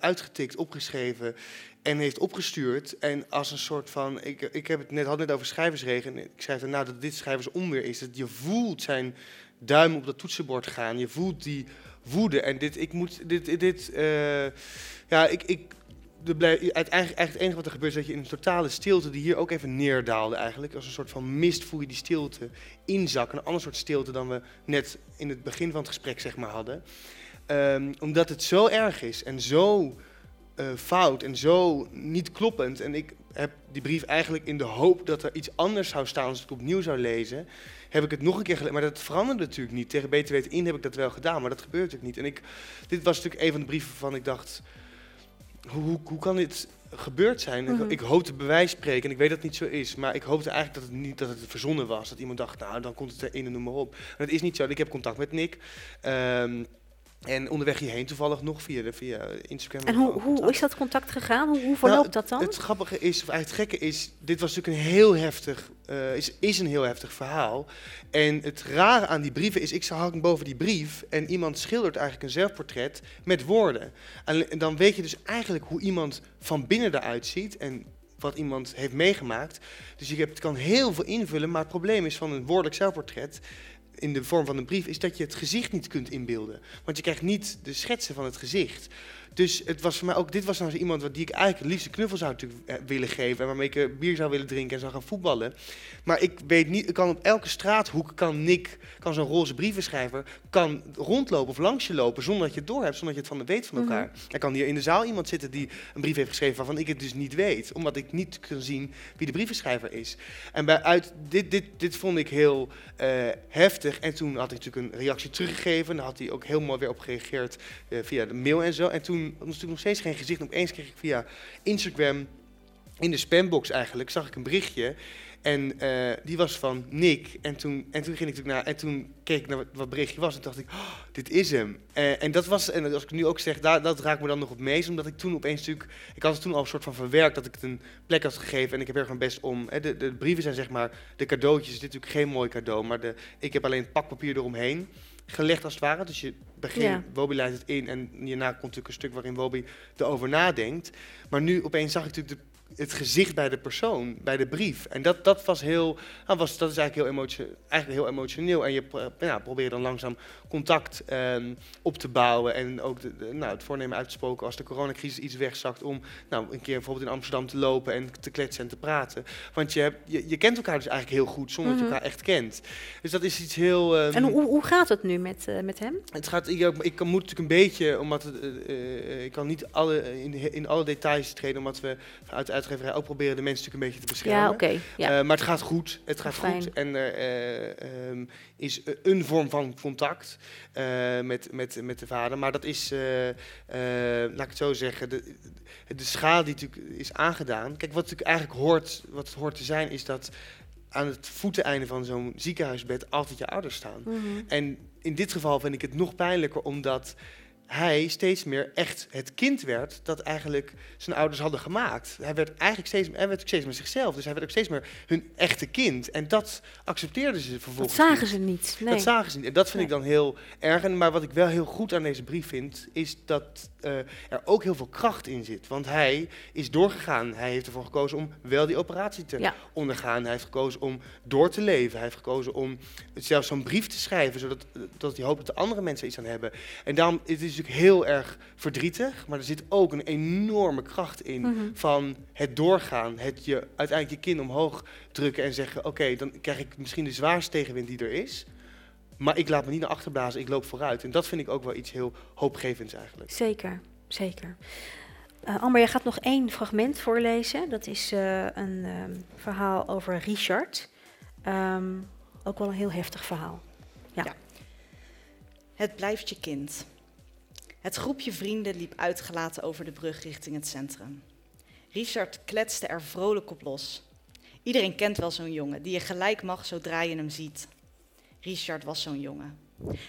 uitgetikt, opgeschreven. En heeft opgestuurd. En als een soort van... Ik heb het net over schrijversregen. En ik schrijf daarna dat dit schrijversonweer is. Dat je voelt zijn duim op dat toetsenbord gaan. Je voelt die woede. En eigenlijk het enige wat er gebeurt is dat je in een totale stilte, die hier ook even neerdaalde eigenlijk, als een soort van mist voel je die stilte inzakken. Een ander soort stilte dan we net in het begin van het gesprek zeg maar hadden. Omdat het zo erg is en zo fout en zo niet kloppend. En ik heb die brief eigenlijk in de hoop dat er iets anders zou staan als ik het opnieuw zou lezen. Heb ik het nog een keer gelezen, maar dat veranderde natuurlijk niet. Tegen beter weten in heb ik dat wel gedaan, maar dat gebeurt natuurlijk niet. En dit was natuurlijk een van de brieven waarvan ik dacht... Hoe kan dit gebeurd zijn? Mm-hmm. Ik hoopte bewijs spreken en ik weet dat het niet zo is. Maar ik hoopte eigenlijk dat het verzonnen was. Dat iemand dacht, nou dan komt het erin en noem maar op. En dat is niet zo. Ik heb contact met Nick. En onderweg hierheen toevallig nog via Instagram. En hoe is dat contact gegaan? Hoe verloopt dat dan? Het grappige is, of eigenlijk het gekke is... Dit was natuurlijk een heel heftig... is een heel heftig verhaal. En het rare aan die brieven is, ik hang boven die brief en iemand schildert eigenlijk een zelfportret met woorden. En dan weet je dus eigenlijk hoe iemand van binnen eruit ziet en wat iemand heeft meegemaakt. Dus het kan heel veel invullen, maar het probleem is van een woordelijk zelfportret in de vorm van een brief is dat je het gezicht niet kunt inbeelden. Want je krijgt niet de schetsen van het gezicht. Dus het was voor mij ook, dit was nou zo iemand die ik eigenlijk het liefste knuffel zou willen geven en waarmee ik bier zou willen drinken en zou gaan voetballen. Maar ik weet niet, ik kan op elke straathoek, kan zo'n roze brievenschrijver, kan rondlopen of langs je lopen zonder dat je het doorhebt, zonder dat je het weet van elkaar. Mm-hmm. Er kan hier in de zaal iemand zitten die een brief heeft geschreven waarvan ik het dus niet weet, omdat ik niet kan zien wie de brievenschrijver is. En dit vond ik heel heftig en toen had ik natuurlijk een reactie teruggegeven en daar had hij ook heel mooi weer op gereageerd via de mail en zo. En toen was natuurlijk nog steeds geen gezicht. En opeens kreeg ik via Instagram, in de spambox eigenlijk, zag ik een berichtje. En die was van Nick. En toen ging ik natuurlijk naar. En toen keek ik naar wat het berichtje was. En dacht ik, oh, dit is hem. En dat was. En als ik nu ook zeg, dat raakt me dan nog op meest. Omdat ik toen opeens natuurlijk. Ik had het toen al een soort van verwerkt dat ik het een plek had gegeven. En ik heb erg mijn best om. De brieven zijn zeg maar de cadeautjes. Dit is natuurlijk geen mooi cadeau. Maar ik heb alleen het pakpapier eromheen gelegd als het ware. Dus je begint, Wobi leidt het in en hierna komt natuurlijk een stuk waarin Wobi erover nadenkt. Maar nu opeens zag ik natuurlijk het gezicht bij de persoon, bij de brief. En dat was heel, dat is eigenlijk heel emotioneel. En je probeert dan langzaam contact op te bouwen. En ook het voornemen uitgesproken als de coronacrisis iets wegzakt om een keer bijvoorbeeld in Amsterdam te lopen en te kletsen en te praten. Want je kent elkaar dus eigenlijk heel goed, zonder dat je elkaar echt kent. Dus dat is iets heel... En hoe gaat het nu met hem? Het gaat, ik moet natuurlijk een beetje, omdat ik kan niet in alle details treden, omdat we vanuit de uitgeverij ook proberen de mensen natuurlijk een beetje te beschermen. Ja, okay, ja. Maar het gaat goed. Het gaat goed. En er is een vorm van contact met de vader. Maar dat is, laat ik het zo zeggen, de schade die natuurlijk is aangedaan. Kijk, wat natuurlijk eigenlijk hoort te zijn, is dat aan het voeteneinde van zo'n ziekenhuisbed altijd je ouders staan. Mm-hmm. En in dit geval vind ik het nog pijnlijker, omdat hij steeds meer echt het kind werd dat eigenlijk zijn ouders hadden gemaakt. Hij werd steeds meer zichzelf, dus hij werd ook steeds meer hun echte kind. En dat accepteerden ze vervolgens. Dat zagen ze niet. Nee. Dat zagen ze niet. En dat vind ik dan heel erg. Maar wat ik wel heel goed aan deze brief vind, is dat er ook heel veel kracht in zit. Want hij is doorgegaan. Hij heeft ervoor gekozen om wel die operatie te ondergaan. Hij heeft gekozen om door te leven. Hij heeft gekozen om zelfs zo'n brief te schrijven, zodat hij hoopt dat de andere mensen iets aan hebben. En daarom, het is natuurlijk heel erg verdrietig, maar er zit ook een enorme kracht in van het doorgaan, het je uiteindelijk je kin omhoog drukken en zeggen, oké, dan krijg ik misschien de zwaarste tegenwind die er is, maar ik laat me niet naar achterblazen, ik loop vooruit. En dat vind ik ook wel iets heel hoopgevends eigenlijk. Zeker, zeker. Amber, jij gaat nog één fragment voorlezen. Dat is een verhaal over Richard. Ook wel een heel heftig verhaal. Ja. Het blijft je kind. Het groepje vrienden liep uitgelaten over de brug richting het centrum. Richard kletste er vrolijk op los. Iedereen kent wel zo'n jongen, die je gelijk mag zodra je hem ziet. Richard was zo'n jongen.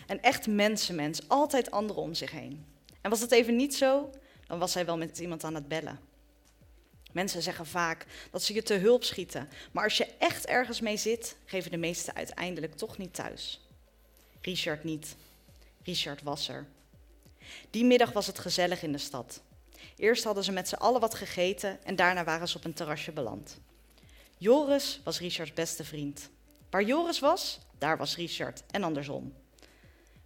Een echt mensenmens, altijd anderen om zich heen. En was dat even niet zo, dan was hij wel met iemand aan het bellen. Mensen zeggen vaak dat ze je te hulp schieten, maar als je echt ergens mee zit, geven de meesten uiteindelijk toch niet thuis. Richard niet. Richard was er. Die middag was het gezellig in de stad. Eerst hadden ze met z'n allen wat gegeten en daarna waren ze op een terrasje beland. Joris was Richards beste vriend. Waar Joris was, daar was Richard en andersom.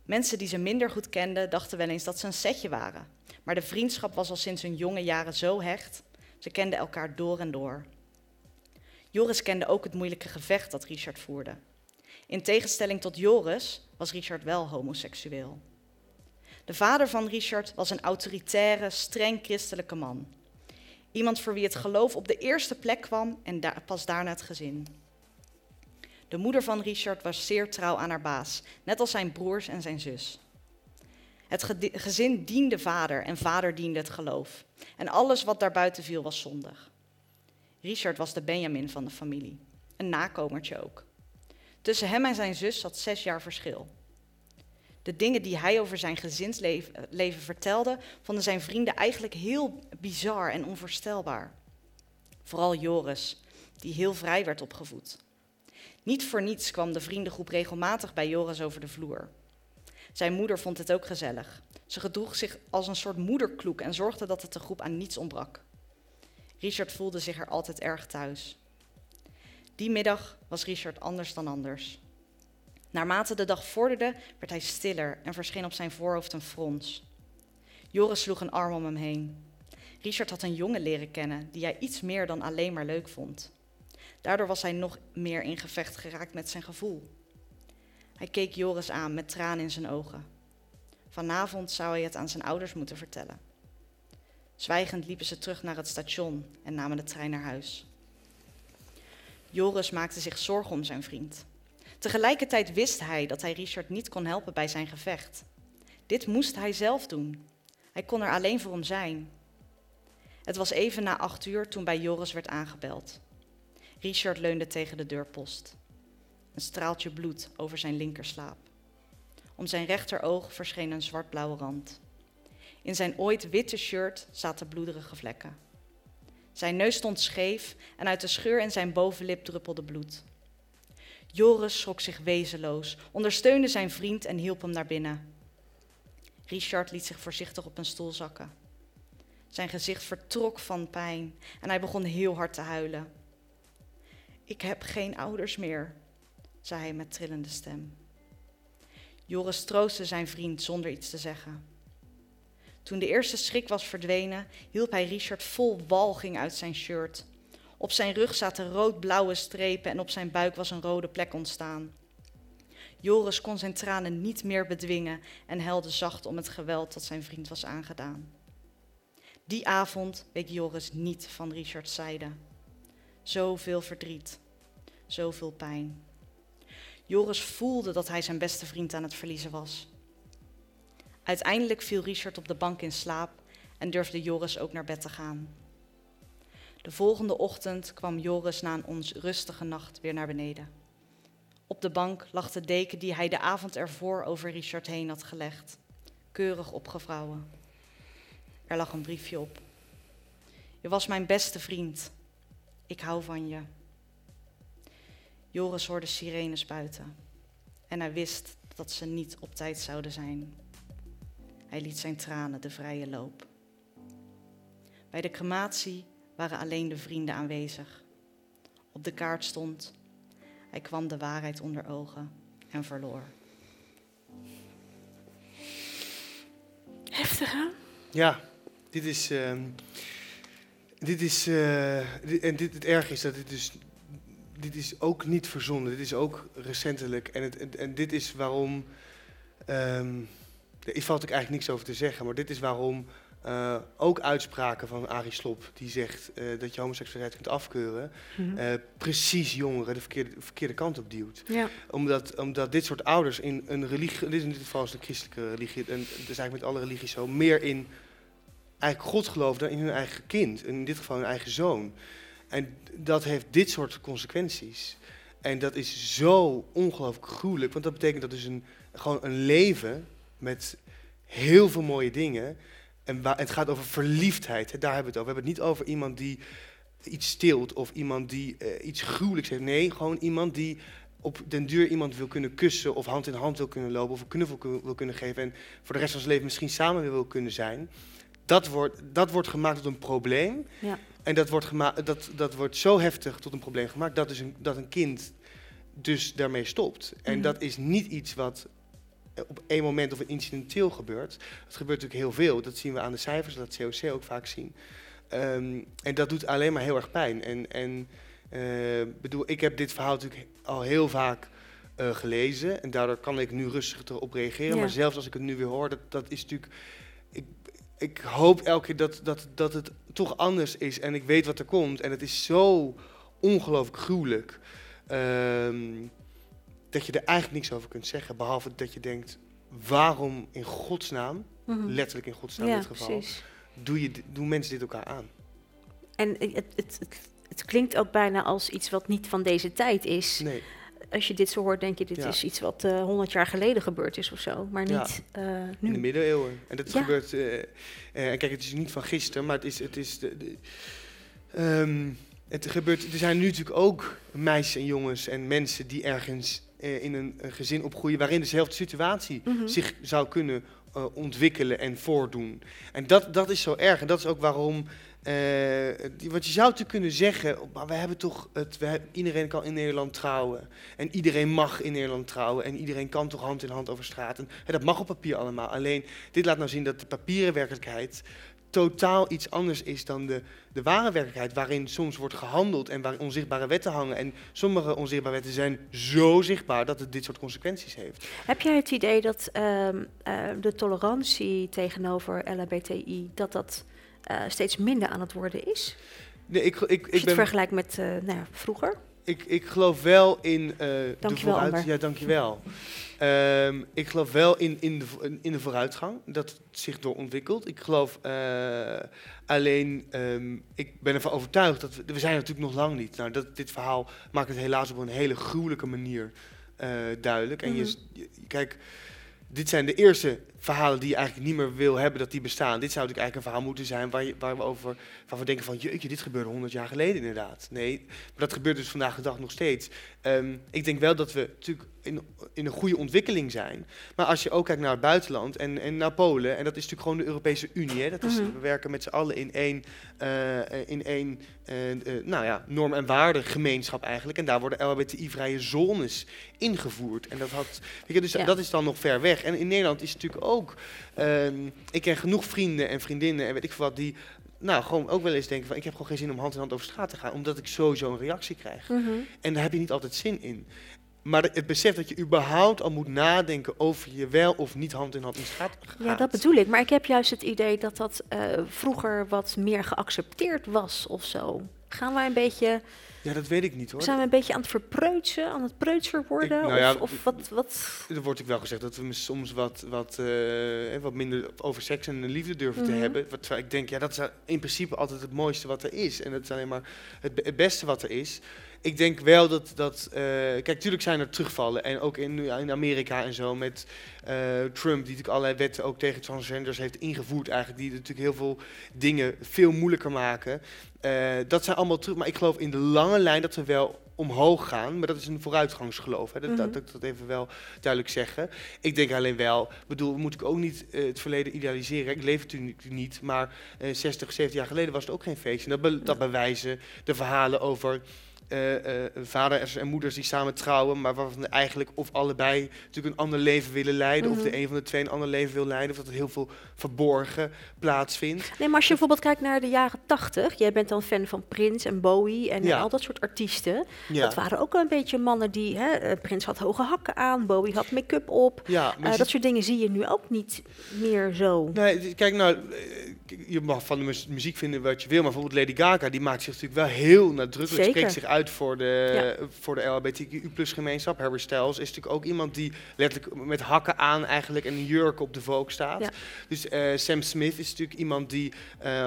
Mensen die ze minder goed kenden dachten wel eens dat ze een setje waren. Maar de vriendschap was al sinds hun jonge jaren zo hecht. Ze kenden elkaar door en door. Joris kende ook het moeilijke gevecht dat Richard voerde. In tegenstelling tot Joris was Richard wel homoseksueel. De vader van Richard was een autoritaire, streng christelijke man. Iemand voor wie het geloof op de eerste plek kwam en pas daarna het gezin. De moeder van Richard was zeer trouw aan haar baas, net als zijn broers en zijn zus. Het gezin diende vader en vader diende het geloof. En alles wat daarbuiten viel was zondig. Richard was de Benjamin van de familie, een nakomertje ook. Tussen hem en zijn zus zat 6 jaar verschil. De dingen die hij over zijn gezinsleven vertelde, vonden zijn vrienden eigenlijk heel bizar en onvoorstelbaar. Vooral Joris, die heel vrij werd opgevoed. Niet voor niets kwam de vriendengroep regelmatig bij Joris over de vloer. Zijn moeder vond het ook gezellig. Ze gedroeg zich als een soort moederkloek en zorgde dat het de groep aan niets ontbrak. Richard voelde zich er altijd erg thuis. Die middag was Richard anders dan anders. Naarmate de dag vorderde, werd hij stiller en verscheen op zijn voorhoofd een frons. Joris sloeg een arm om hem heen. Richard had een jongen leren kennen die hij iets meer dan alleen maar leuk vond. Daardoor was hij nog meer in gevecht geraakt met zijn gevoel. Hij keek Joris aan met tranen in zijn ogen. Vanavond zou hij het aan zijn ouders moeten vertellen. Zwijgend liepen ze terug naar het station en namen de trein naar huis. Joris maakte zich zorgen om zijn vriend. Tegelijkertijd wist hij dat hij Richard niet kon helpen bij zijn gevecht. Dit moest hij zelf doen. Hij kon er alleen voor hem zijn. Het was even na 8 uur toen bij Joris werd aangebeld. Richard leunde tegen de deurpost. Een straaltje bloed over zijn linkerslaap. Om zijn rechteroog verscheen een zwart-blauwe rand. In zijn ooit witte shirt zaten bloederige vlekken. Zijn neus stond scheef en uit de scheur in zijn bovenlip druppelde bloed. Joris schrok zich wezenloos, ondersteunde zijn vriend en hielp hem naar binnen. Richard liet zich voorzichtig op een stoel zakken. Zijn gezicht vertrok van pijn en hij begon heel hard te huilen. Ik heb geen ouders meer, zei hij met trillende stem. Joris troostte zijn vriend zonder iets te zeggen. Toen de eerste schrik was verdwenen, hielp hij Richard vol walging uit zijn shirt. Op zijn rug zaten rood-blauwe strepen en op zijn buik was een rode plek ontstaan. Joris kon zijn tranen niet meer bedwingen en huilde zacht om het geweld dat zijn vriend was aangedaan. Die avond week Joris niet van Richard's zijde. Zoveel verdriet, zoveel pijn. Joris voelde dat hij zijn beste vriend aan het verliezen was. Uiteindelijk viel Richard op de bank in slaap en durfde Joris ook naar bed te gaan. De volgende ochtend kwam Joris na een onrustige nacht weer naar beneden. Op de bank lag de deken die hij de avond ervoor over Richard heen had gelegd, keurig opgevouwen. Er lag een briefje op. Je was mijn beste vriend. Ik hou van je. Joris hoorde sirenes buiten en hij wist dat ze niet op tijd zouden zijn. Hij liet zijn tranen de vrije loop. Bij de crematie waren alleen de vrienden aanwezig. Op de kaart stond: hij kwam de waarheid onder ogen en verloor. Heftig, hè? Ja, het erg is dat dit is ook niet verzonnen. Dit is ook recentelijk. En dit is waarom... Hier valt ook eigenlijk niks over te zeggen, maar dit is waarom ook uitspraken van Arie Slob, die zegt dat je homoseksualiteit kunt afkeuren, precies jongeren de verkeerde kant op duwt. Ja. Omdat dit soort ouders in een religie, dit is in dit geval een christelijke religie, en het is eigenlijk met alle religies zo, meer in eigenlijk God geloven dan in hun eigen kind, en in dit geval hun eigen zoon. En dat heeft dit soort consequenties. En dat is zo ongelooflijk gruwelijk, want dat betekent dat dus gewoon een leven met heel veel mooie dingen. En het gaat over verliefdheid, hè, daar hebben we het over. We hebben het niet over iemand die iets steelt of iemand die iets gruwelijks heeft. Nee, gewoon iemand die op den duur iemand wil kunnen kussen of hand in hand wil kunnen lopen of een knuffel wil kunnen geven en voor de rest van zijn leven misschien samen wil kunnen zijn. Dat wordt gemaakt tot een probleem. Ja. En dat wordt zo heftig tot een probleem gemaakt dat dat een kind dus daarmee stopt. En dat is niet iets wat op één moment of incidenteel gebeurt. Dat gebeurt natuurlijk heel veel. Dat zien we aan de cijfers, dat laat COC ook vaak zien. En dat doet alleen maar heel erg pijn. Ik heb dit verhaal natuurlijk al heel vaak gelezen. En daardoor kan ik nu rustig erop reageren. Ja. Maar zelfs als ik het nu weer hoor, dat is natuurlijk... Ik hoop elke keer dat het toch anders is. En ik weet wat er komt. En het is zo ongelooflijk gruwelijk. Dat je er eigenlijk niks over kunt zeggen, behalve dat je denkt, waarom in godsnaam, letterlijk in godsnaam, ja, in dit geval, precies, doen mensen dit elkaar aan? En het klinkt ook bijna als iets wat niet van deze tijd is. Nee. Als je dit zo hoort, denk je, dit is iets wat 100 jaar geleden gebeurd is of zo, maar niet nu. In de middeleeuwen. En dat gebeurt, en kijk, het is niet van gisteren, maar het gebeurt, er zijn nu natuurlijk ook meisjes en jongens en mensen die ergens in een gezin opgroeien waarin dezelfde situatie zich zou kunnen ontwikkelen en voordoen. En dat is zo erg. En dat is ook waarom... Want je zou natuurlijk kunnen zeggen, maar we hebben toch... Iedereen kan in Nederland trouwen. En iedereen mag in Nederland trouwen. En iedereen kan toch hand in hand over straat. En dat mag op papier allemaal. Alleen, dit laat nou zien dat de papieren werkelijkheid totaal iets anders is dan de ware werkelijkheid, waarin soms wordt gehandeld en waar onzichtbare wetten hangen. En sommige onzichtbare wetten zijn zo zichtbaar dat het dit soort consequenties heeft. Heb jij het idee dat de tolerantie tegenover LHBTI, dat steeds minder aan het worden is? Nee, ik ben vergelijk met vroeger? Ik geloof wel in de vooruitgang. Amber. Ja, dankjewel. Ik geloof wel in de vooruitgang, dat het zich door ontwikkelt. Ik geloof alleen, ik ben ervan overtuigd dat we zijn natuurlijk nog lang niet. Nou, dit verhaal maakt het helaas op een hele gruwelijke manier duidelijk. En kijk, dit zijn de eerste verhalen die je eigenlijk niet meer wil hebben dat die bestaan. Dit zou natuurlijk eigenlijk een verhaal moeten zijn waar we denken van, jeetje, dit gebeurde 100 jaar geleden inderdaad. Nee, maar dat gebeurt dus vandaag de dag nog steeds. Ik denk wel dat we natuurlijk in een goede ontwikkeling zijn. Maar als je ook kijkt naar het buitenland en naar Polen, en dat is natuurlijk gewoon de Europese Unie. Hè? Dat is, we werken met z'n allen in één norm- en waardegemeenschap eigenlijk. En daar worden LHBTI-vrije zones ingevoerd. En dat had, dat is dan nog ver weg. En in Nederland is het natuurlijk ook... ik ken genoeg vrienden en vriendinnen en weet ik veel wat die... Nou, gewoon ook wel eens denken van, ik heb gewoon geen zin om hand in hand over straat te gaan, omdat ik sowieso een reactie krijg. Mm-hmm. En daar heb je niet altijd zin in. Maar het besef dat je überhaupt al moet nadenken over je wel of niet hand in hand in straat gaat. Ja, dat bedoel ik. Maar ik heb juist het idee dat dat vroeger wat meer geaccepteerd was of zo. Gaan wij een beetje... Ja, dat weet ik niet hoor. Zijn we een beetje aan het verpreutsen, aan het preutser worden? Of wat? Er wordt ook wel gezegd dat we soms wat minder over seks en liefde durven te hebben. Terwijl ik denk, ja, dat is in principe altijd het mooiste wat er is. En dat is alleen maar het beste wat er is. Ik denk wel dat kijk, natuurlijk zijn er terugvallen. En ook in Amerika en zo met Trump, die natuurlijk allerlei wetten ook tegen transgenders heeft ingevoerd eigenlijk. Die natuurlijk heel veel dingen veel moeilijker maken. Dat zijn allemaal terug. Maar ik geloof in de lange lijn dat we wel omhoog gaan. Maar dat is een vooruitgangsgeloof. Hè. Dat ik dat even wel duidelijk zeggen. Ik denk alleen wel, moet ik ook niet het verleden idealiseren. Ik leef het natuurlijk niet, maar 60, 70 jaar geleden was het ook geen feestje. Dat bewijzen de verhalen over... vaders en moeders die samen trouwen, maar waarvan eigenlijk of allebei natuurlijk een ander leven willen leiden, of de een van de twee een ander leven wil leiden, of dat er heel veel verborgen plaatsvindt. Nee, maar als je bijvoorbeeld kijkt naar de jaren 80, jij bent dan fan van Prince en Bowie en al dat soort artiesten. Ja. Dat waren ook een beetje mannen die, Prince had hoge hakken aan, Bowie had make-up op. Ja, dat soort dingen zie je nu ook niet meer zo. Nee, kijk nou, je mag van de muziek vinden wat je wil, maar bijvoorbeeld Lady Gaga, die maakt zich natuurlijk wel heel nadrukkelijk, spreekt zich uit voor de LHBTQ+ gemeenschap. Harry Styles is natuurlijk ook iemand die letterlijk met hakken aan eigenlijk en een jurk op de Vogue staat. Ja. Dus Sam Smith is natuurlijk iemand die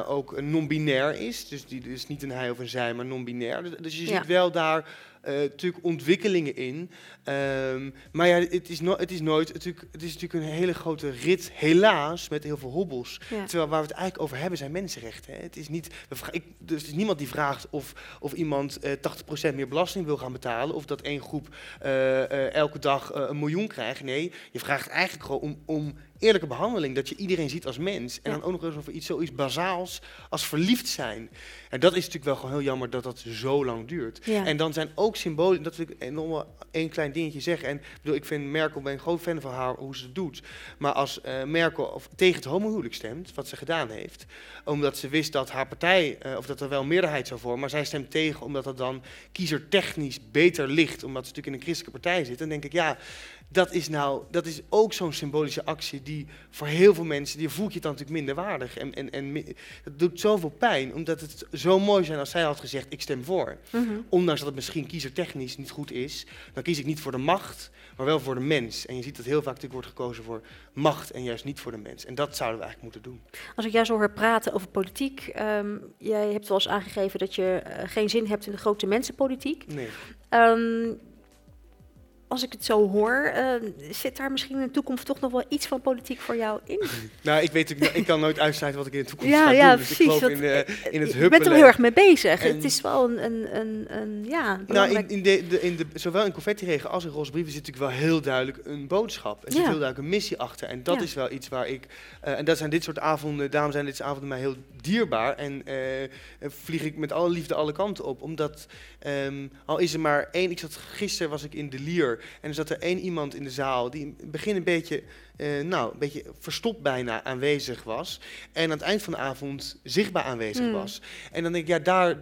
ook non-binair is. Dus die is niet een hij of een zij, maar non-binair. Dus je ziet wel daar natuurlijk ontwikkelingen in. Maar ja, het is natuurlijk een hele grote rit, helaas, met heel veel hobbels. Ja. Terwijl waar we het eigenlijk over hebben zijn mensenrechten. Hè. Het is niet, dus het is niemand die vraagt of iemand 80% meer belasting wil gaan betalen, of dat één groep elke dag 1 miljoen krijgt. Nee, je vraagt eigenlijk gewoon om eerlijke behandeling, dat je iedereen ziet als mens. En dan ook nog eens over zoiets bazaals als verliefd zijn. En dat is natuurlijk wel gewoon heel jammer dat dat zo lang duurt. Ja. En dan zijn ook symbolen, dat wil ik nog één klein dingetje zeggen. En ik vind Merkel, ben een groot fan van haar, hoe ze het doet. Maar als Merkel tegen het homohuwelijk stemt, wat ze gedaan heeft, omdat ze wist dat haar partij, of dat er wel een meerderheid zou vormen, maar zij stemt tegen omdat dat dan kiezertechnisch beter ligt, omdat ze natuurlijk in een christelijke partij zit, dan denk ik, ja, dat is ook zo'n symbolische actie die voor heel veel mensen, die voelt je dan natuurlijk minder waardig. En dat doet zoveel pijn, omdat het zo mooi zijn als zij had gezegd, ik stem voor. Mm-hmm. Ondanks dat het misschien kiezertechnisch niet goed is, dan kies ik niet voor de macht, maar wel voor de mens. En je ziet dat heel vaak natuurlijk wordt gekozen voor macht en juist niet voor de mens. En dat zouden we eigenlijk moeten doen. Als ik jou zo hoor praten over politiek, jij hebt wel eens aangegeven dat je geen zin hebt in de grote mensenpolitiek. Nee. Als ik het zo hoor, zit daar misschien in de toekomst toch nog wel iets van politiek voor jou in? Nou, ik kan nooit uitsluiten wat ik in de toekomst ga doen. Ja, dus precies. Ik geloof in het huppelen. Je bent er heel erg mee bezig. Het is wel een belangrijk... Nou, zowel in Confettiregen als in Roze Brieven zit natuurlijk wel heel duidelijk een boodschap. Er zit heel duidelijk een missie achter. En dat is wel iets waar ik... en dat zijn dit soort avonden, daarom zijn dit soort avonden mij heel dierbaar. En vlieg ik met alle liefde alle kanten op. Omdat, al is er maar één... Gisteren was ik in de Lier. En er zat er één iemand in de zaal die in het begin een beetje verstopt bijna aanwezig was. En aan het eind van de avond zichtbaar aanwezig was. En dan denk ik, ja,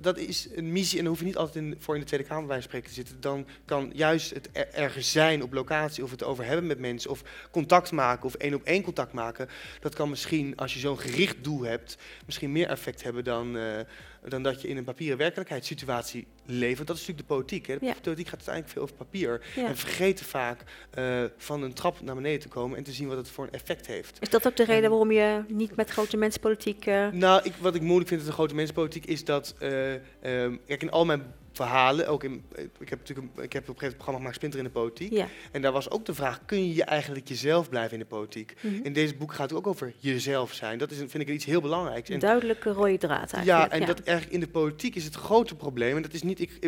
dat is een missie. En daar hoef je niet altijd voor in de Tweede Kamer bij spreken te zitten. Dan kan juist het ergens zijn op locatie, of het over hebben met mensen, of contact maken, of één-op-één contact maken. Dat kan misschien, als je zo'n gericht doel hebt, misschien meer effect hebben dan dat je in een papieren werkelijkheidssituatie leeft. Dat is natuurlijk de politiek. Hè? De politiek gaat uiteindelijk veel over papier. Ja. En vergeten vaak van een trap naar beneden te komen en te zien wat het voor een effect heeft. Is dat ook de reden waarom je niet met grote mensenpolitiek... Nou, wat ik moeilijk vind met de grote mensenpolitiek is dat... kijk, in al mijn verhalen. Ook in, ik heb op een gegeven moment een programma gemaakt, Splinter in de Politiek. Ja. En daar was ook de vraag, kun je eigenlijk jezelf blijven in de politiek? Mm-hmm. In deze boek gaat het ook over jezelf zijn. Dat is, vind ik, iets heel belangrijks. Een duidelijke rode draad eigenlijk. Ja, en dat erg in de politiek is het grote probleem. En dat is niet, ik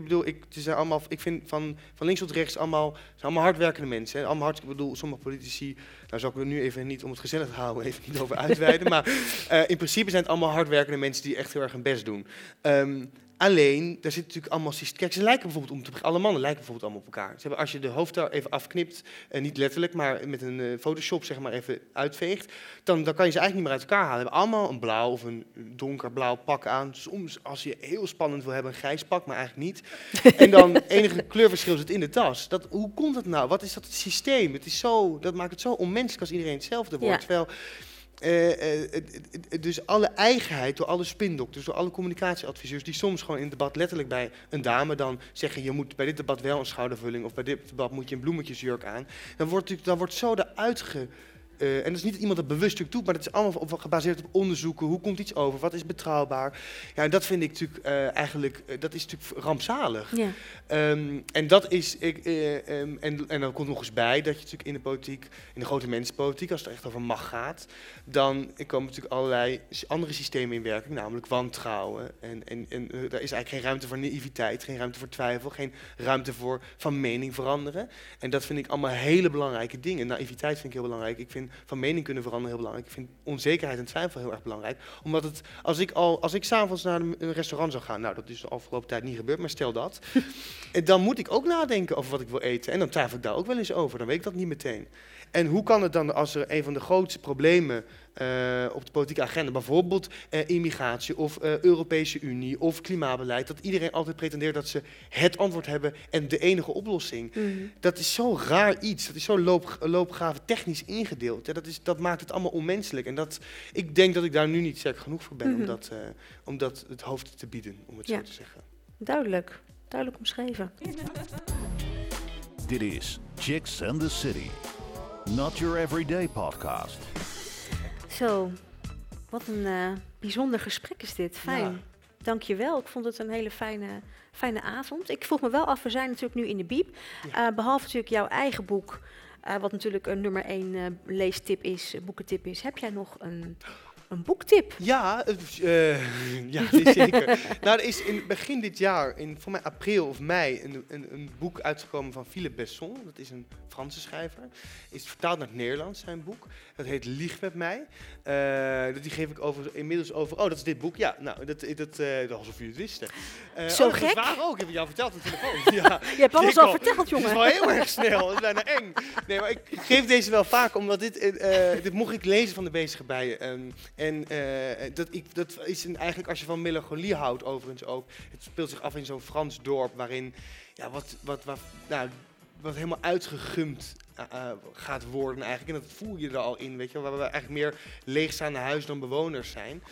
vind van links tot rechts zijn allemaal hardwerkende mensen. Hè. Ik bedoel, sommige politici, daar zou ik er nu even niet, om het gezellig te houden, even niet over uitweiden. Maar in principe zijn het allemaal hardwerkende mensen die echt heel erg hun best doen. Alleen, daar zitten natuurlijk allemaal systemen. Kijk, alle mannen lijken bijvoorbeeld allemaal op elkaar. Ze hebben, als je de hoofdhaar even afknipt, niet letterlijk, maar met een Photoshop zeg maar even uitveegt, dan kan je ze eigenlijk niet meer uit elkaar halen. Ze hebben allemaal een blauw of een donkerblauw pak aan. Soms, als je heel spannend wil hebben, een grijs pak, maar eigenlijk niet. En dan enige kleurverschil zit in de tas. Hoe komt dat nou? Wat is dat systeem? Dat maakt het zo onmenselijk als iedereen hetzelfde wordt. Ja. Terwijl, dus alle eigenheid door alle spindokters, door alle communicatieadviseurs die soms gewoon in het debat letterlijk bij een dame dan zeggen, je moet bij dit debat wel een schoudervulling of bij dit debat moet je een bloemetjesjurk aan. Dan wordt zo eruit en dat is niet dat iemand dat bewust doet, maar dat is allemaal gebaseerd op onderzoeken. Hoe komt iets over? Wat is betrouwbaar? Ja, en dat vind ik natuurlijk dat is natuurlijk rampzalig. Yeah. En dan komt nog eens bij dat je natuurlijk in de politiek, in de grote mensenpolitiek, als het echt over macht gaat, dan komen natuurlijk allerlei andere systemen in werking, namelijk wantrouwen. En daar is eigenlijk geen ruimte voor naïviteit, geen ruimte voor twijfel, geen ruimte voor van mening veranderen. En dat vind ik allemaal hele belangrijke dingen. Naïviteit vind ik heel belangrijk. Ik vind van mening kunnen veranderen heel belangrijk. Ik vind onzekerheid en twijfel heel erg belangrijk. Omdat het, als ik s'avonds naar een restaurant zou gaan, nou dat is de afgelopen tijd niet gebeurd, maar stel dat. Dan moet ik ook nadenken over wat ik wil eten. En dan twijfel ik daar ook wel eens over. Dan weet ik dat niet meteen. En hoe kan het dan, als er een van de grootste problemen op de politieke agenda, bijvoorbeeld immigratie of Europese Unie of klimaatbeleid, dat iedereen altijd pretendeert dat ze het antwoord hebben en de enige oplossing. Mm-hmm. Dat is zo raar iets, dat is zo loopgave technisch ingedeeld. Hè. Dat maakt het allemaal onmenselijk. En ik denk dat ik daar nu niet sterk genoeg voor ben, mm-hmm, om dat het hoofd te bieden, om het zo te zeggen. Duidelijk omschreven. Dit is Chicks and the City. Not your everyday podcast. Zo, wat een bijzonder gesprek is dit. Fijn. Ja. Dankjewel. Ik vond het een hele fijne avond. Ik vroeg me wel af, we zijn natuurlijk nu in de bieb. Ja. Behalve natuurlijk jouw eigen boek, wat natuurlijk een nummer 1 leestip is, boekentip is. Heb jij nog een boektip? Ja, zeker. Nou, er is in begin dit jaar, voor mij april of mei, een boek uitgekomen van Philippe Besson. Dat is een Franse schrijver. Is vertaald naar het Nederlands, zijn boek. Dat heet Lieg met mij. Die geef ik inmiddels over. Oh, dat is dit boek. Ja, nou, dat alsof jullie het wisten. Zo gek? Dat is waar ook. Ik heb jou verteld op de telefoon. Ja. Je hebt alles al verteld, jongen. Het is wel heel erg snel. Het is bijna eng. Nee, maar ik geef deze wel vaak, omdat dit mocht ik lezen van de bezige bijen. Dat is eigenlijk, als je van melancholie houdt, overigens ook. Het speelt zich af in zo'n Frans dorp waarin wat helemaal uitgegumd gaat worden eigenlijk. En dat voel je er al in, weet je, waar we eigenlijk meer leegstaande huizen dan bewoners zijn.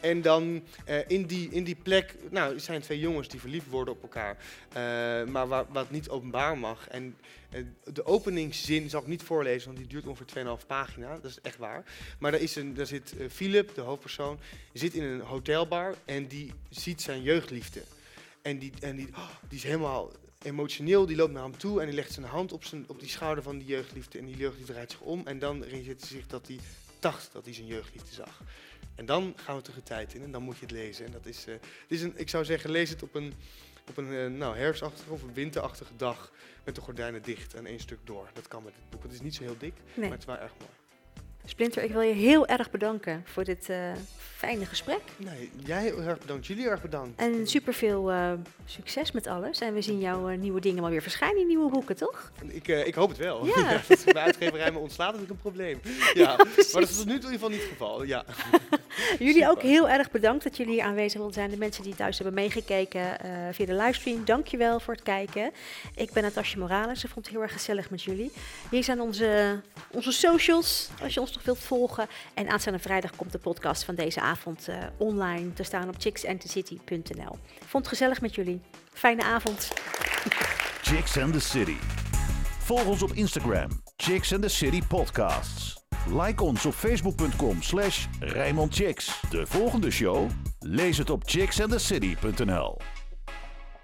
En dan in die plek, nou, er zijn 2 jongens die verliefd worden op elkaar, maar wat niet openbaar mag. En de openingszin zal ik niet voorlezen, want die duurt ongeveer 2,5 pagina, dat is echt waar. Maar daar zit Philip, de hoofdpersoon, zit in een hotelbar en die ziet zijn jeugdliefde. En die is helemaal emotioneel, die loopt naar hem toe en die legt zijn hand op die schouder van die jeugdliefde. En die jeugdliefde draait zich om en dan realiseert hij zich dat hij dacht dat hij zijn jeugdliefde zag. En dan gaan we terug de tijd in en dan moet je het lezen. En dat is, ik zou zeggen, lees het op een herfstachtige of een winterachtige dag met de gordijnen dicht en 1 stuk door. Dat kan met dit boek. Het is niet zo heel dik, nee, maar het is wel erg mooi. Splinter, ik wil je heel erg bedanken voor dit fijne gesprek. Nee, jij heel erg bedankt, jullie heel erg bedankt. En superveel succes met alles. En we zien jouw nieuwe dingen maar weer verschijnen in nieuwe boeken, toch? Ik hoop het wel. Ja. Ja, als mijn uitgeverij me ontslaat, dat is een probleem. Ja, maar dat is tot nu toe in ieder geval niet het geval. Ja. Jullie super. Ook heel erg bedankt dat jullie hier aanwezig wilden zijn. De mensen die thuis hebben meegekeken via de livestream, dankjewel voor het kijken. Ik ben Natasja Morales. Ik vond het heel erg gezellig met jullie. Hier zijn onze socials, als je ons nog wilt volgen. En aanstaande vrijdag komt de podcast van deze avond online te staan op chicksandthecity.nl. Ik vond het gezellig met jullie. Fijne avond. Chicks and the City. Volg ons op Instagram. Chicks and the City Podcasts. Like ons op facebook.com/RijmondChicks. De volgende show? Lees het op chicksandthecity.nl.